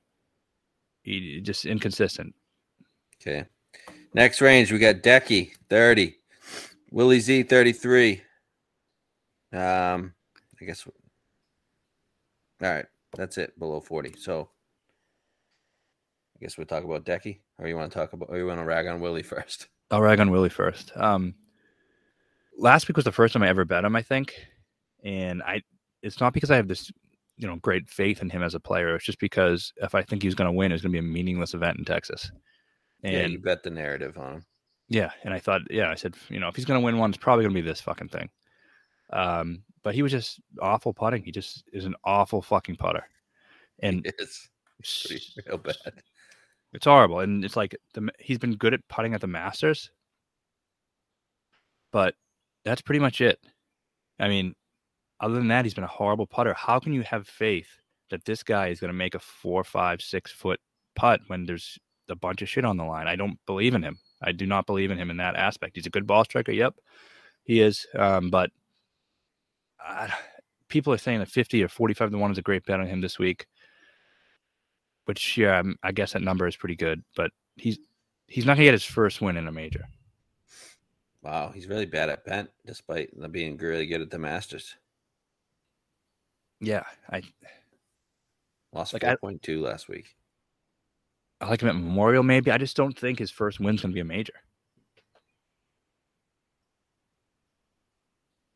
he just inconsistent. Okay. Next range, we got Decky, thirty. Willie Z, thirty-three. Um, I guess... All right, that's it, below forty. So... I guess we'll talk about Decky, or you want to talk about, or you want to rag on Willie first? I'll rag on Willie first. Um, last week was the first time I ever bet him, I think, and I. It's not because I have this, you know, great faith in him as a player. It's just because if I think he's going to win, it's going to be a meaningless event in Texas. And yeah, you bet the narrative on him. Yeah, and I thought, yeah, I said, you know, if he's going to win one, it's probably going to be this fucking thing. Um, but he was just awful putting. He just is an awful fucking putter, and it's real bad. It's horrible, and it's like the, he's been good at putting at the Masters, but that's pretty much it. I mean, other than that, he's been a horrible putter. How can you have faith that this guy is going to make a four, five, six-foot putt when there's a bunch of shit on the line? I don't believe in him. I do not believe in him in that aspect. He's a good ball striker. Yep, he is, um, but uh, people are saying that fifty or forty-five to one is a great bet on him this week. Which, yeah, I guess that number is pretty good, but he's he's not going to get his first win in a major. Wow, he's really bad at Bent, despite being really good at the Masters. Yeah. I Lost like four point two last week. I like him at Memorial, maybe. I just don't think his first win's going to be a major.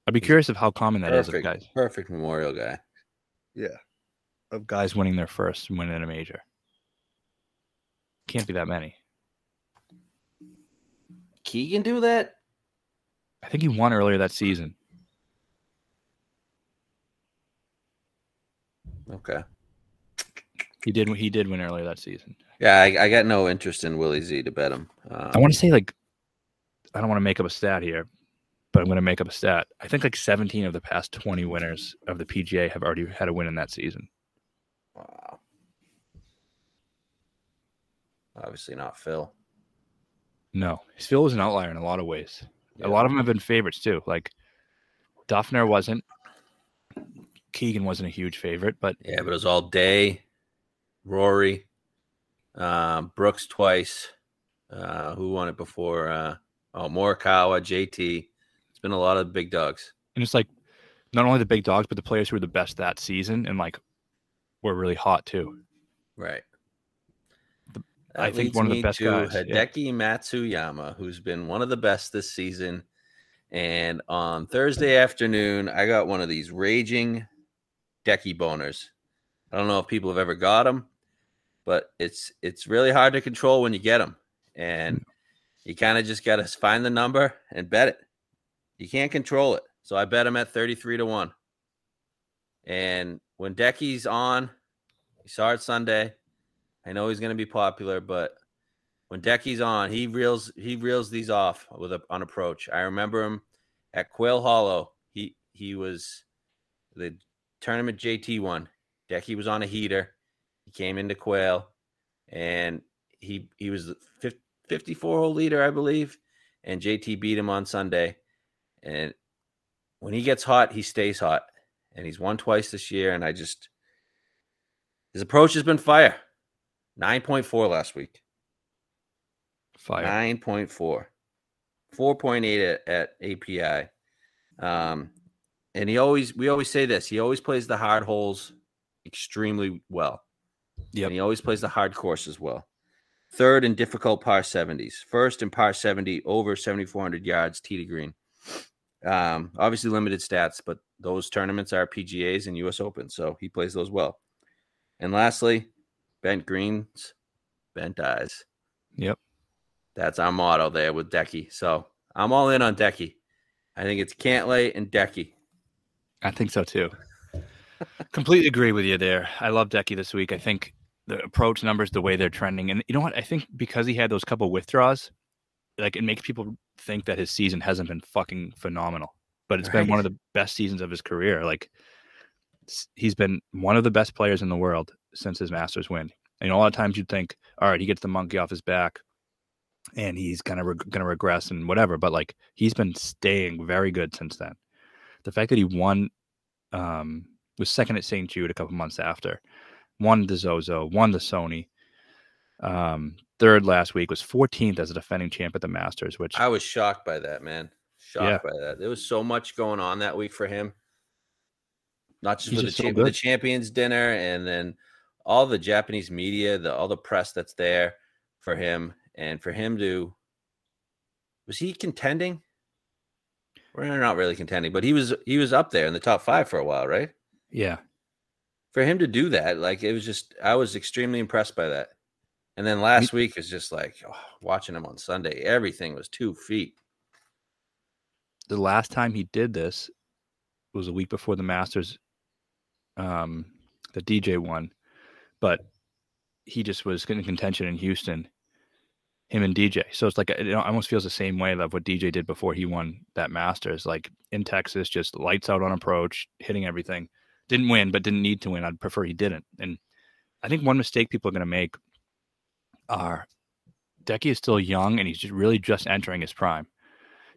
I'd be curious of how common that perfect, is of guys. Perfect Memorial guy. Yeah. Of guys winning their first and winning a major. Can't be that many. Keegan do that? I think he won earlier that season. Okay. He did he did win earlier that season. Yeah, I, I got no interest in Willie Z to bet him. Um, I want to say, like, I don't want to make up a stat here, but I'm going to make up a stat. I think like seventeen of the past twenty winners of the P G A have already had a win in that season. Wow. Obviously not Phil. No. Phil was an outlier in a lot of ways. Yeah. A lot of them have been favorites, too. Like, Duffner wasn't. Keegan wasn't a huge favorite, but... Yeah, but it was all Day. Rory. Um, Brooks twice. Uh, who won it before? Uh, oh, Morikawa, J T. It's been a lot of big dogs. And it's like, not only the big dogs, but the players who were the best that season and, like, were really hot too. Right. The, I think one of the best guys. Hideki yeah. Matsuyama, who's been one of the best this season. And on Thursday afternoon, I got one of these raging Decky boners. I don't know if people have ever got them, but it's it's really hard to control when you get them. And you kind of just got to find the number and bet it. You can't control it. So I bet him at thirty-three to one. And when Decky's on, you saw it Sunday. I know he's going to be popular, but when Decky's on, he reels he reels these off with a, on approach. I remember him at Quail Hollow. He he was the tournament J T won. Decky was on a heater. He came into Quail, and he he was the fifty-four hole leader, I believe. And J T beat him on Sunday. And when he gets hot, he stays hot. And he's won twice this year. And I just his approach has been fire. nine point four last week. Fire. nine point four. four point eight at, at A P I. Um, and he always, we always say this, he always plays the hard holes extremely well. Yeah. And he always plays the hard courses well. Third in difficult par seventies. First in par seventy over seventy-four hundred yards, tee to green. Um, obviously limited stats, but those tournaments are P G As and U S Open, so he plays those well. And lastly, bent greens, bent eyes. Yep. That's our motto there with Decky. So I'm all in on Decky. I think it's Cantlay and Decky. I think so too. Completely agree with you there. I love Decky this week. I think the approach numbers, the way they're trending. And you know what? I think because he had those couple withdraws, like it makes people think that his season hasn't been fucking phenomenal. But it's right. been one of the best seasons of his career. Like he's been one of the best players in the world since his Masters win. And a lot of times you'd think, all right, he gets the monkey off his back. And he's kind of reg- going to regress and whatever. But, like, he's been staying very good since then. The fact that he won, um, was second at Saint Jude a couple months after, won the Zozo, won the Sony, um, third last week, was fourteenth as a defending champ at the Masters, which I was shocked by that, man. Shocked yeah. by that. There was so much going on that week for him. Not just with the, so champ- the Champions Dinner and then all the Japanese media, the all the press that's there for him. And for him to, was he contending? We're not really contending, but he was he was up there in the top five for a while, right? Yeah. For him to do that, like it was just, I was extremely impressed by that. And then last week is just like oh, watching him on Sunday. Everything was two feet. The last time he did this was a week before the Masters, um, the D J won, but he just was in contention in Houston. Him and D J. So it's like, it almost feels the same way of what D J did before he won that Masters, like in Texas, just lights out on approach, hitting everything. Didn't win, but didn't need to win. I'd prefer he didn't. And I think one mistake people are going to make are Decky is still young and he's just really just entering his prime.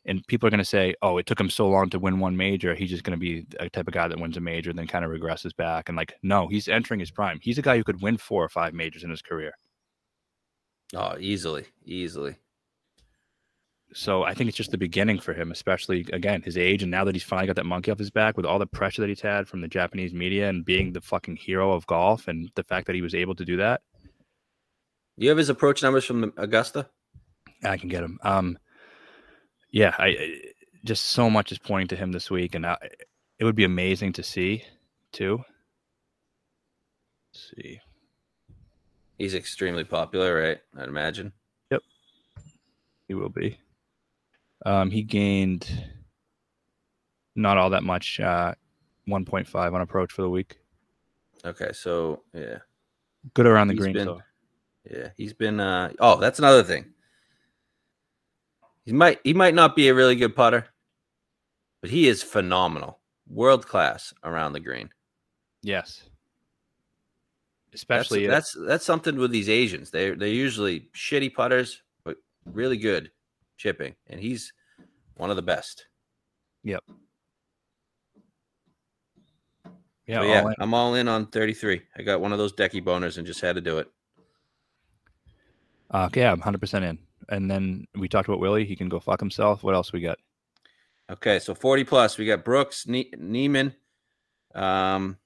And people are going to say, oh, it took him so long to win one major. He's just going to be a type of guy that wins a major and then kind of regresses back. And like, no, he's entering his prime. He's a guy who could win four or five majors in his career. Oh, easily, easily. So I think it's just the beginning for him, especially, again, his age. And now that he's finally got that monkey off his back with all the pressure that he's had from the Japanese media and being the fucking hero of golf and the fact that he was able to do that. You have his approach numbers from Augusta? I can get him. Um, yeah, I, I just so much is pointing to him this week. And I, it would be amazing to see, too. Let's see. He's extremely popular, right? I'd imagine. Yep. He will be. Um, he gained not all that much, uh, one point five on approach for the week. Okay, so, yeah. Good around the green, though. Yeah, he's been... Uh, oh, that's another thing. He might, he might not be a really good putter, but he is phenomenal. World-class around the green. Yes. Especially that's, if, that's that's something with these Asians. They they're usually shitty putters, but really good chipping, and he's one of the best. Yep. Yeah, all yeah I'm all in on thirty-three. I got one of those Decky boners and just had to do it. Uh, yeah, I'm one hundred percent in. And then we talked about Willie. He can go fuck himself. What else we got? Okay, so forty plus. We got Brooks, ne- Neiman, um,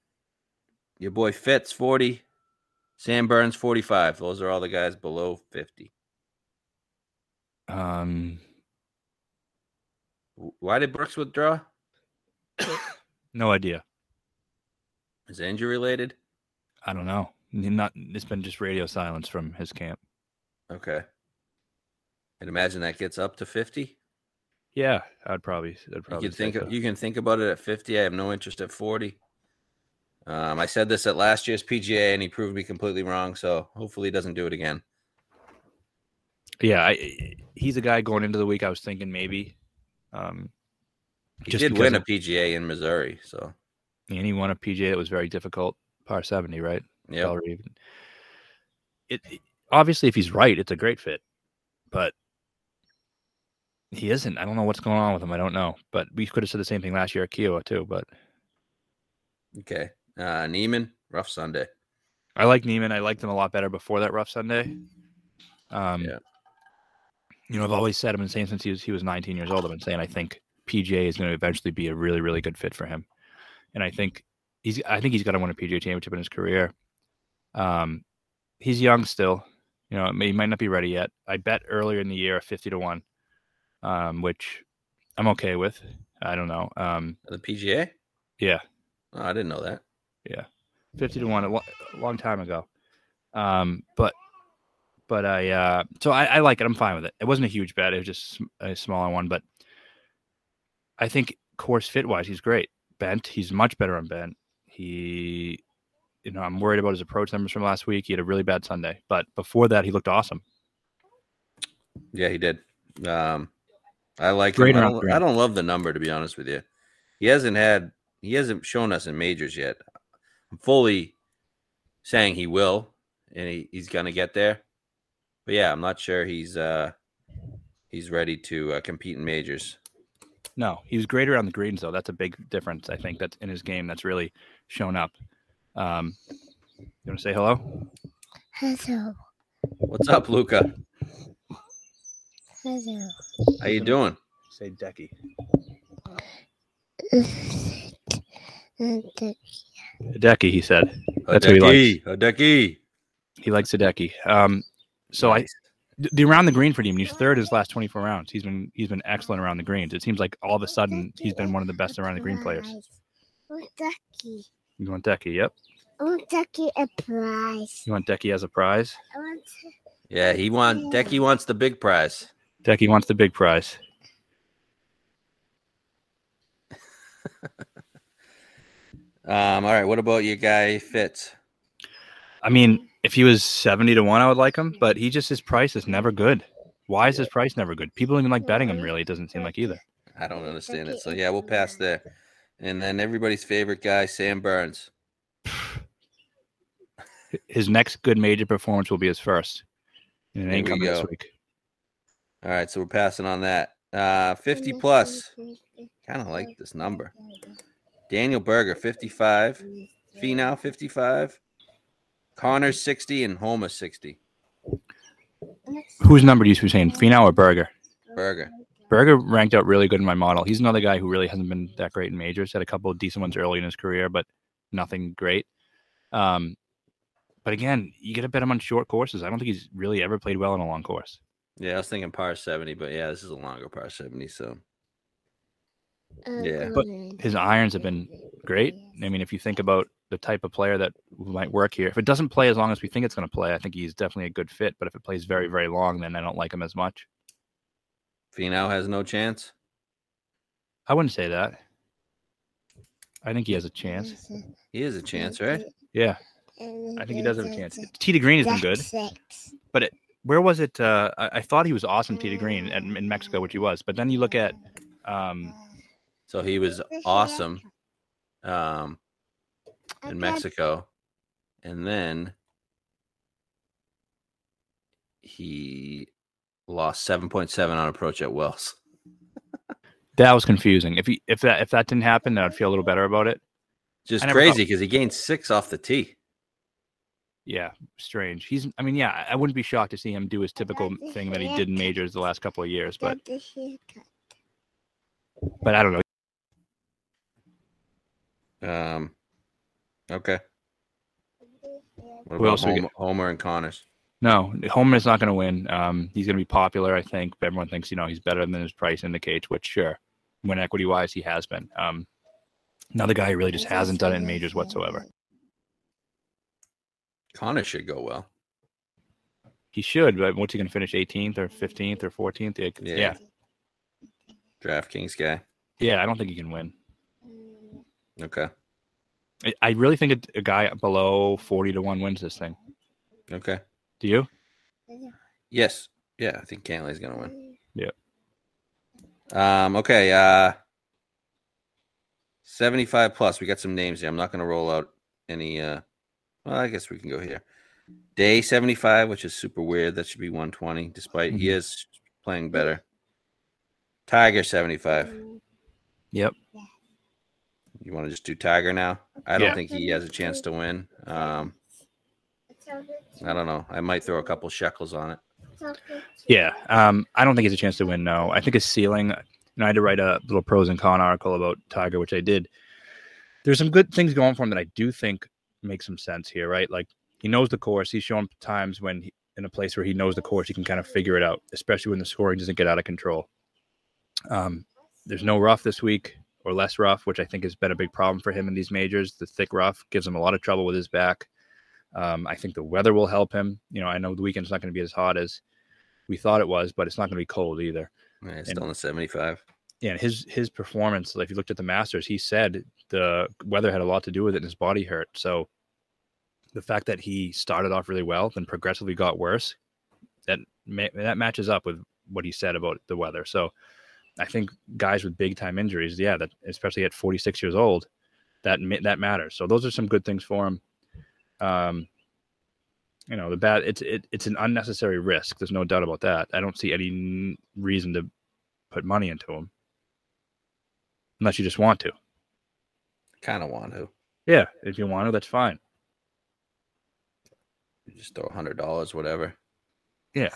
Your boy Fitz, forty. Sam Burns, forty-five. Those are all the guys below fifty. Um, Why did Brooks withdraw? No idea. Is it injury related? I don't know. Not. It's been just radio silence from his camp. Okay. I'd imagine that gets up to fifty. Yeah, I'd probably. I'd probably you, think, you can think about it at fifty. I have no interest at forty. Um, I said this at last year's P G A, and he proved me completely wrong. So hopefully he doesn't do it again. Yeah, I, he's a guy going into the week I was thinking maybe. Um, he just did win a P G A in Missouri. So. And he won a P G A that was very difficult, par seventy, right? Yeah. It, it, obviously, if he's right, it's a great fit. But he isn't. I don't know what's going on with him. I don't know. But we could have said the same thing last year at Kiowa, too. But okay. Uh, Neiman, rough Sunday. I like Neiman. I liked him a lot better before that rough Sunday. Um, yeah. You know, I've always said, I've been saying since he was, he was nineteen years old, I've been saying I think P G A is going to eventually be a really, really good fit for him. And I think he's I think he's got to win a P G A championship in his career. Um, he's young still. You know, he might not be ready yet. I bet earlier in the year a fifty to one, um, which I'm okay with. I don't know. Um, the P G A? Yeah. Oh, I didn't know that. Yeah. fifty to one, a, lo- a long time ago. Um, but but I, uh, so I, I like it. I'm fine with it. It wasn't a huge bet. It was just a smaller one. But I think course fit-wise, he's great. Bent, he's much better on bent. He, you know, I'm worried about his approach numbers from last week. He had a really bad Sunday, but before that, he looked awesome. Yeah, he did. Um, I like him. I don't, I don't love the number, to be honest with you. He hasn't had, he hasn't shown us in majors yet. I'm fully saying he will, and he, he's going to get there. But yeah, I'm not sure he's uh, he's ready to uh, compete in majors. No, he was great around the greens, though. That's a big difference, I think, that's in his game that's really shown up. Um, you want to say hello? Hello. What's up, Luca? Hello. How you doing? Say Decky. Hideki, he said. That's Hideki, what he likes. Hideki. He likes Hideki. Um, so nice. I... The around the green for him, he's third his last twenty-four rounds. He's been he's been excellent around the greens. It seems like all of a sudden he's been one of the best around the green players. Decky. You want Decky? Yep. I want Decky a prize. You want Decky as a prize? I want. To... Yeah, he wants Decky wants the big prize. Decky wants the big prize. um. All right. What about your guy Fitz? I mean. If he was seventy to one, I would like him, but he just, his price is never good. Why is his price never good? People don't even like betting him, really. It doesn't seem like either. I don't understand it. So, yeah, we'll pass there. And then everybody's favorite guy, Sam Burns. His next good major performance will be his first. And it ain't coming this week. All right, so we're passing on that. Uh, fifty plus. Kind of like this number. Daniel Berger, fifty-five. Finau, fifty-five. Connors sixty and Homer sixty. Whose number do you be saying? Finau or Berger? Berger. Berger ranked out really good in my model. He's another guy who really hasn't been that great in majors. Had a couple of decent ones early in his career, but nothing great. Um, but again, you got to bet him on short courses. I don't think he's really ever played well on a long course. Yeah, I was thinking par seventy, but yeah, this is a longer par seventy, so. Yeah, but his irons have been great. I mean, if you think about the type of player that might work here, if it doesn't play as long as we think it's going to play, I think he's definitely a good fit. But if it plays very, very long, then I don't like him as much. Finau has no chance. I wouldn't say that. I think he has a chance. He has a chance, right? Yeah, I think he does have a chance. Tee to green has been good, but it, where was it? Uh, I, I thought he was awesome tee to green at, in Mexico, which he was. But then you look at. Um, So he was awesome um, in Mexico. And then he lost seven point seven on approach at Wells. That was confusing. If he, if that if that didn't happen, then I'd feel a little better about it. Just crazy because he gained six off the tee. Yeah, strange. He's. I mean, yeah, I wouldn't be shocked to see him do his typical thing that he did in majors the last couple of years. But, but I don't know. Um. Okay. What about Who else Homer, we get? Homer and Connors? No, Homer's not going to win. Um, he's going to be popular, I think. Everyone thinks, you know, he's better than his price indicates, which, sure, win equity-wise, he has been. Um, another guy who really just hasn't done it in majors whatsoever. Connors should go well. He should, but what's he going to finish, eighteenth or fifteenth or fourteenth? It, yeah. yeah. DraftKings guy. Yeah, I don't think he can win. Okay. I, I really think a, a guy below forty to one wins this thing. Okay. Do you? Yes. Yeah, I think Cantlay's going to win. Yeah. Um. Okay. Uh. seventy-five plus. We got some names here. I'm not going to roll out any. Uh, well, I guess we can go here. Day seventy-five, which is super weird. That should be one twenty, despite mm-hmm. he is playing better. Tiger seventy-five. Yep. You want to just do Tiger now? I don't yeah. think he has a chance to win. Um, I don't know. I might throw a couple shekels on it. Yeah. Um, I don't think he has a chance to win, no. I think his ceiling, and I had to write a little pros and con article about Tiger, which I did. There's some good things going for him that I do think make some sense here, right? Like, he knows the course. He's shown times when he, in a place where he knows the course, he can kind of figure it out, especially when the scoring doesn't get out of control. Um, there's no rough this week, or less rough, which I think has been a big problem for him in these majors. The thick rough gives him a lot of trouble with his back. Um, I think the weather will help him. You know, I know the weekend's not going to be as hot as we thought it was, but it's not going to be cold either. Yeah, it's and, still in the seventy-five. Yeah, and his his performance, like if you looked at the Masters, he said the weather had a lot to do with it and his body hurt. So the fact that he started off really well, then progressively got worse, that ma- that matches up with what he said about the weather. So I think guys with big time injuries, yeah, that especially at forty-six years old, that that matters. So those are some good things for him. Um, you know, the bad it's it, it's an unnecessary risk. There's no doubt about that. I don't see any reason to put money into him, unless you just want to. Kind of want to. Yeah, if you want to, that's fine. You just throw a hundred dollars, whatever. Yeah.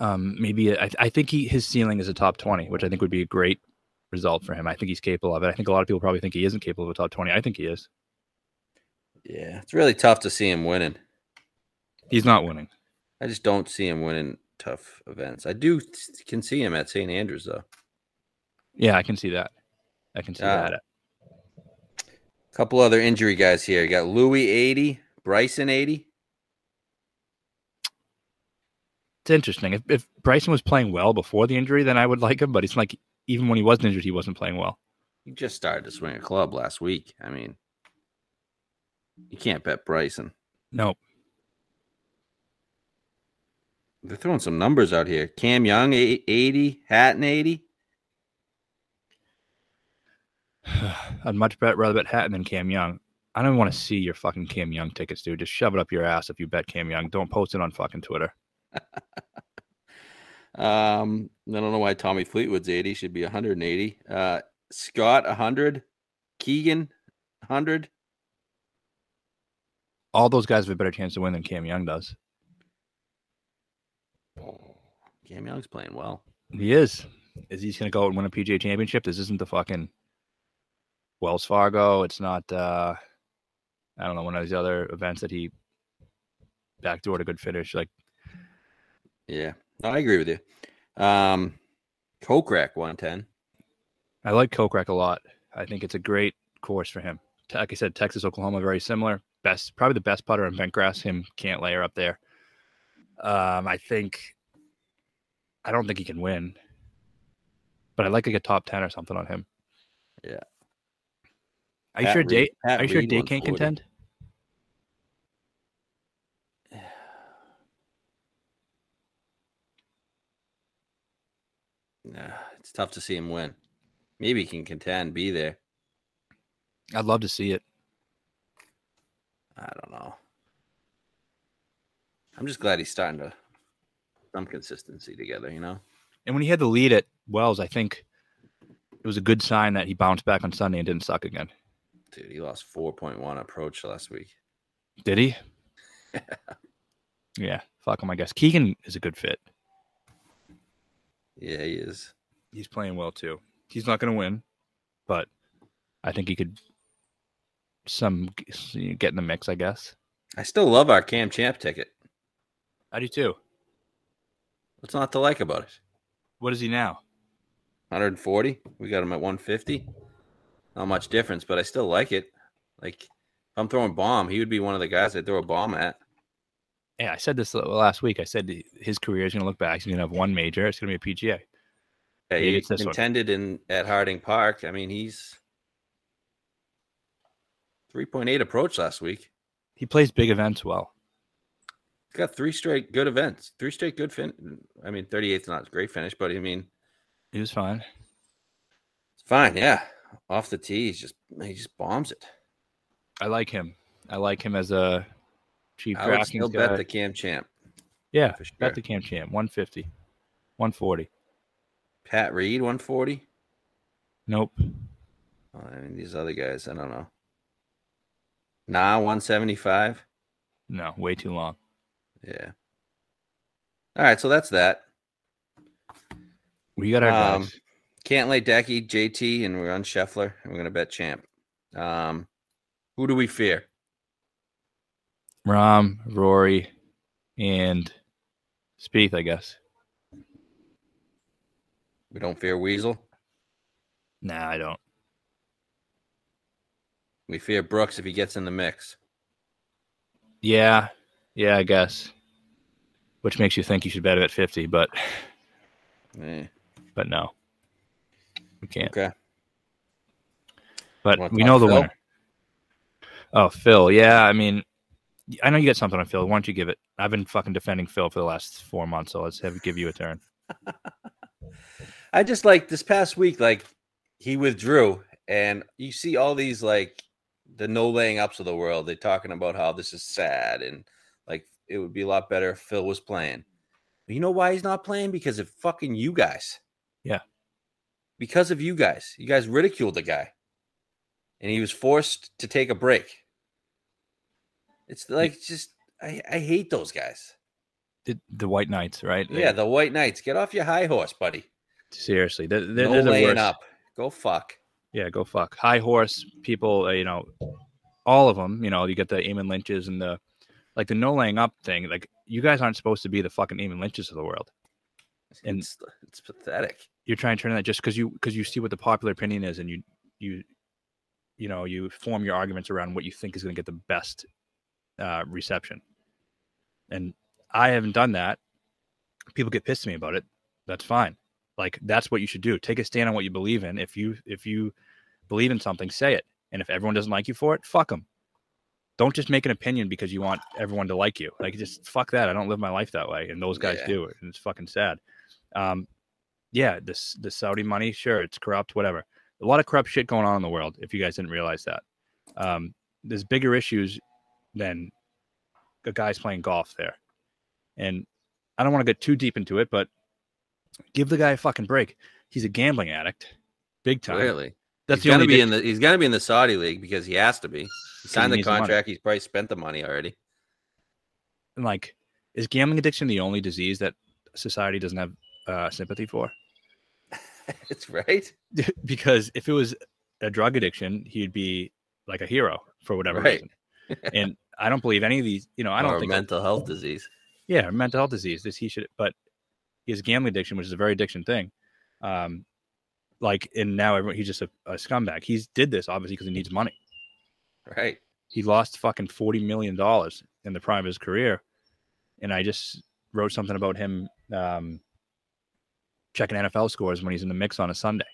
Um, maybe I, I think he his ceiling is a top twenty, which I think would be a great result for him. I think he's capable of it. I think a lot of people probably think he isn't capable of a top twenty. I think he is. Yeah, it's really tough to see him winning. He's not winning. I just don't see him winning tough events. I do can see him at Saint Andrews though. Yeah, I can see that. I can see uh, that. A couple other injury guys here. You got Louie eighty, Bryson eighty. It's interesting. If, if Bryson was playing well before the injury, then I would like him. But it's like even when he wasn't injured, he wasn't playing well. He just started to swing a club last week. I mean, you can't bet Bryson. Nope. They're throwing some numbers out here. Cam Young eighty, Hatton eighty. I'd much bet, rather bet Hatton than Cam Young. I don't want to see your fucking Cam Young tickets, dude. Just shove it up your ass if you bet Cam Young. Don't post it on fucking Twitter. um, I don't know why Tommy Fleetwood's eighty should be one hundred eighty. Uh, Scott one hundred, Keegan one hundred. All those guys have a better chance to win than Cam Young does. Cam Young's playing well. He is. Is he going to go and win a P G A championship? This isn't the fucking Wells Fargo. It's not. Uh, I don't know, one of these other events that he backdoored a good finish like. Yeah, no, I agree with you. Um, Kokrak one ten. I like Kokrak a lot. I think it's a great course for him. Like I said, Texas, Oklahoma, very similar. Best, probably the best putter on bent grass. Him can't layer up there. Um, I think. I don't think he can win, but I'd like to get top ten or something on him. Yeah. Are you Pat sure Reed, Day? Pat are you sure Reed Day can't contend? Nah, it's tough to see him win. Maybe he can contend, be there. I'd love to see it. I don't know. I'm just glad he's starting to some consistency together, you know? And when he had the lead at Wells, I think it was a good sign that he bounced back on Sunday and didn't suck again. Dude, he lost four point one approach last week. Did he? Yeah, fuck him, I guess. Keegan is a good fit. Yeah, he is. He's playing well, too. He's not going to win, but I think he could some get in the mix, I guess. I still love our Cam Champ ticket. I do too. What's not to like about it? What is he now? one forty. We got him at one fifty. Not much difference, but I still like it. Like, if I'm throwing bomb, he would be one of the guys I'd throw a bomb at. Yeah, I said this last week. I said his career is going to look back. He's going to have one major. It's going to be a P G A. Yeah, he gets contended in at Harding Park. I mean, he's three point eight approach last week. He plays big events well. He's got three straight good events. Three straight good finish. I mean, thirty-eighth's not a great finish, but I mean, he was fine. It's fine, yeah. Off the tee, he's just he just bombs it. I like him. I like him as a cheap I would DraftKings still bet guy. The Cam Champ. Yeah, for sure. Bet the Cam Champ. one fifty, one forty. Pat Reed, one forty? Nope. Well, I mean, these other guys, I don't know. Nah, one seventy-five? No, way too long. Yeah. All right, so that's that. We got our um, guys. Cantlay, Decky, J T, and we're on Scheffler, and we're going to bet Champ. Um, who do we fear? Rom, Rory, and Spieth, I guess. We don't fear Weasel? Nah, I don't. We fear Brooks if he gets in the mix. Yeah. Yeah, I guess. Which makes you think you should bet him at fifty, but eh. But no. We can't. Okay. But we know the Phil? Winner. Oh, Phil. Yeah, I mean, I know you got something on Phil. Why don't you give it? I've been fucking defending Phil for the last four months, so let's have give you a turn. I just like this past week, like he withdrew, and you see all these like the no laying ups of the world. They're talking about how this is sad and like it would be a lot better if Phil was playing. But you know why he's not playing? Because of fucking you guys. Yeah. Because of you guys. You guys ridiculed the guy. And he was forced to take a break. It's like just I, I hate those guys. The, the White Knights, right? They, yeah, the White Knights. Get off your high horse, buddy. Seriously, they're, they're, no they're the laying worst. Up. Go fuck. Yeah, go fuck. High horse people, uh, you know, all of them. You know, you get the Eamon Lynch's and the like the no laying up thing. Like you guys aren't supposed to be the fucking Eamon Lynch's of the world. And it's, it's pathetic. You're trying to turn that just because you because you see what the popular opinion is, and you you you know you form your arguments around what you think is going to get the best uh, reception. And I haven't done that. People get pissed at me about it. That's fine. Like, that's what you should do. Take a stand on what you believe in. If you if you believe in something, say it. And if everyone doesn't like you for it, fuck them. Don't just make an opinion because you want everyone to like you. Like, just fuck that. I don't live my life that way. And those guys yeah. do it. And it's fucking sad. Um, yeah, this the Saudi money, sure, it's corrupt, whatever. A lot of corrupt shit going on in the world, if you guys didn't realize that. Um, there's bigger issues than the guys playing golf there. And I don't want to get too deep into it, but give the guy a fucking break. He's a gambling addict, big time. Really? That's he's the only. Be in the, he's gonna be in the Saudi league because he has to be. He signed the contract. The he's probably spent the money already. And like, is gambling addiction the only disease that society doesn't have uh, sympathy for? It's right. Because if it was a drug addiction, he'd be like a hero for whatever right. reason. And I don't believe any of these. You know, I don't or think mental health disease. Yeah, mental health disease. This he should, but. He has a gambling addiction, which is a very addiction thing. Um, like, and now everyone, he's just a, a scumbag. He's did this, obviously, because he needs money. Right. He lost fucking forty million dollars in the prime of his career. And I just wrote something about him um, checking N F L scores when he's in the mix on a Sunday.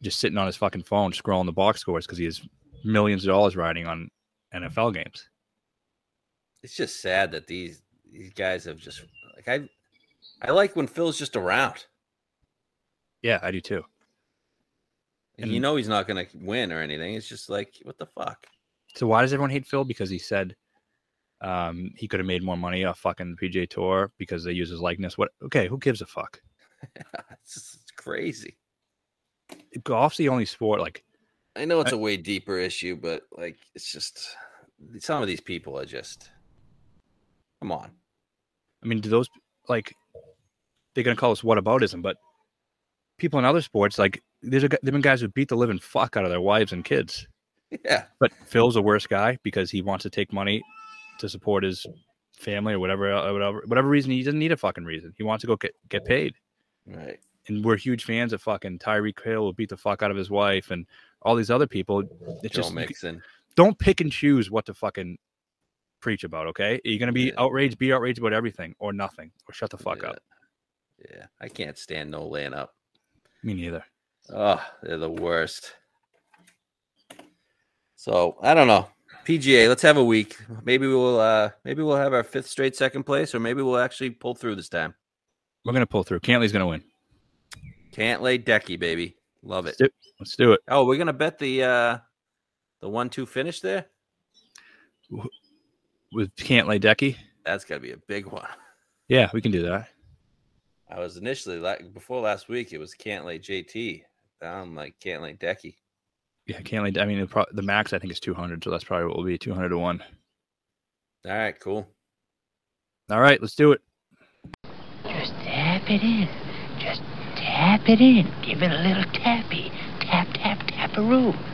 Just sitting on his fucking phone, scrolling the box scores because he has millions of dollars riding on N F L games. It's just sad that these these guys have just... like I. I like when Phil's just around. Yeah, I do too. And, and you know he's not going to win or anything. It's just like, what the fuck? So why does everyone hate Phil? Because he said um, he could have made more money off fucking the P G A Tour because they use his likeness. What? Okay, who gives a fuck? It's, just, it's crazy. Golf's the only sport. Like, I know it's I, a way deeper issue, but like, it's just some of these people are just. Come on. I mean, do those like? They're going to call us whataboutism, but people in other sports, like, there's a, there have been guys who beat the living fuck out of their wives and kids. Yeah. But Phil's a worse guy because he wants to take money to support his family or whatever, or whatever, whatever reason. He doesn't need a fucking reason. He wants to go get, get paid. Right. And we're huge fans of fucking Tyreek Hill will beat the fuck out of his wife and all these other people. It's Joe just Mixon. Don't pick and choose what to fucking preach about. Okay, you're gonna be yeah. outraged. Be outraged about everything or nothing, or shut the fuck yeah. up. Yeah, I can't stand no laying up. Me neither. Oh, they're the worst. So I don't know. P G A, let's have a week. Maybe we'll uh, maybe we'll have our fifth straight second place, or maybe we'll actually pull through this time. We're gonna pull through. Cantlay's gonna win. Cantlay, Decky, baby, love it. Let's do, let's do it. Oh, we're gonna bet the uh, the one two finish there with Cantlay, Decky. That's gotta be a big one. Yeah, we can do that. I was initially like before last week, it was Cantlay, J T. Now I'm like Cantlay, Decky. Yeah, Cantlay. I mean, the max I think is two hundred, so that's probably what will be two hundred to one. All right, cool. All right, let's do it. Just tap it in. Just. Tap it in. Give it a little tappy. Tap, tap, tap-a-roo.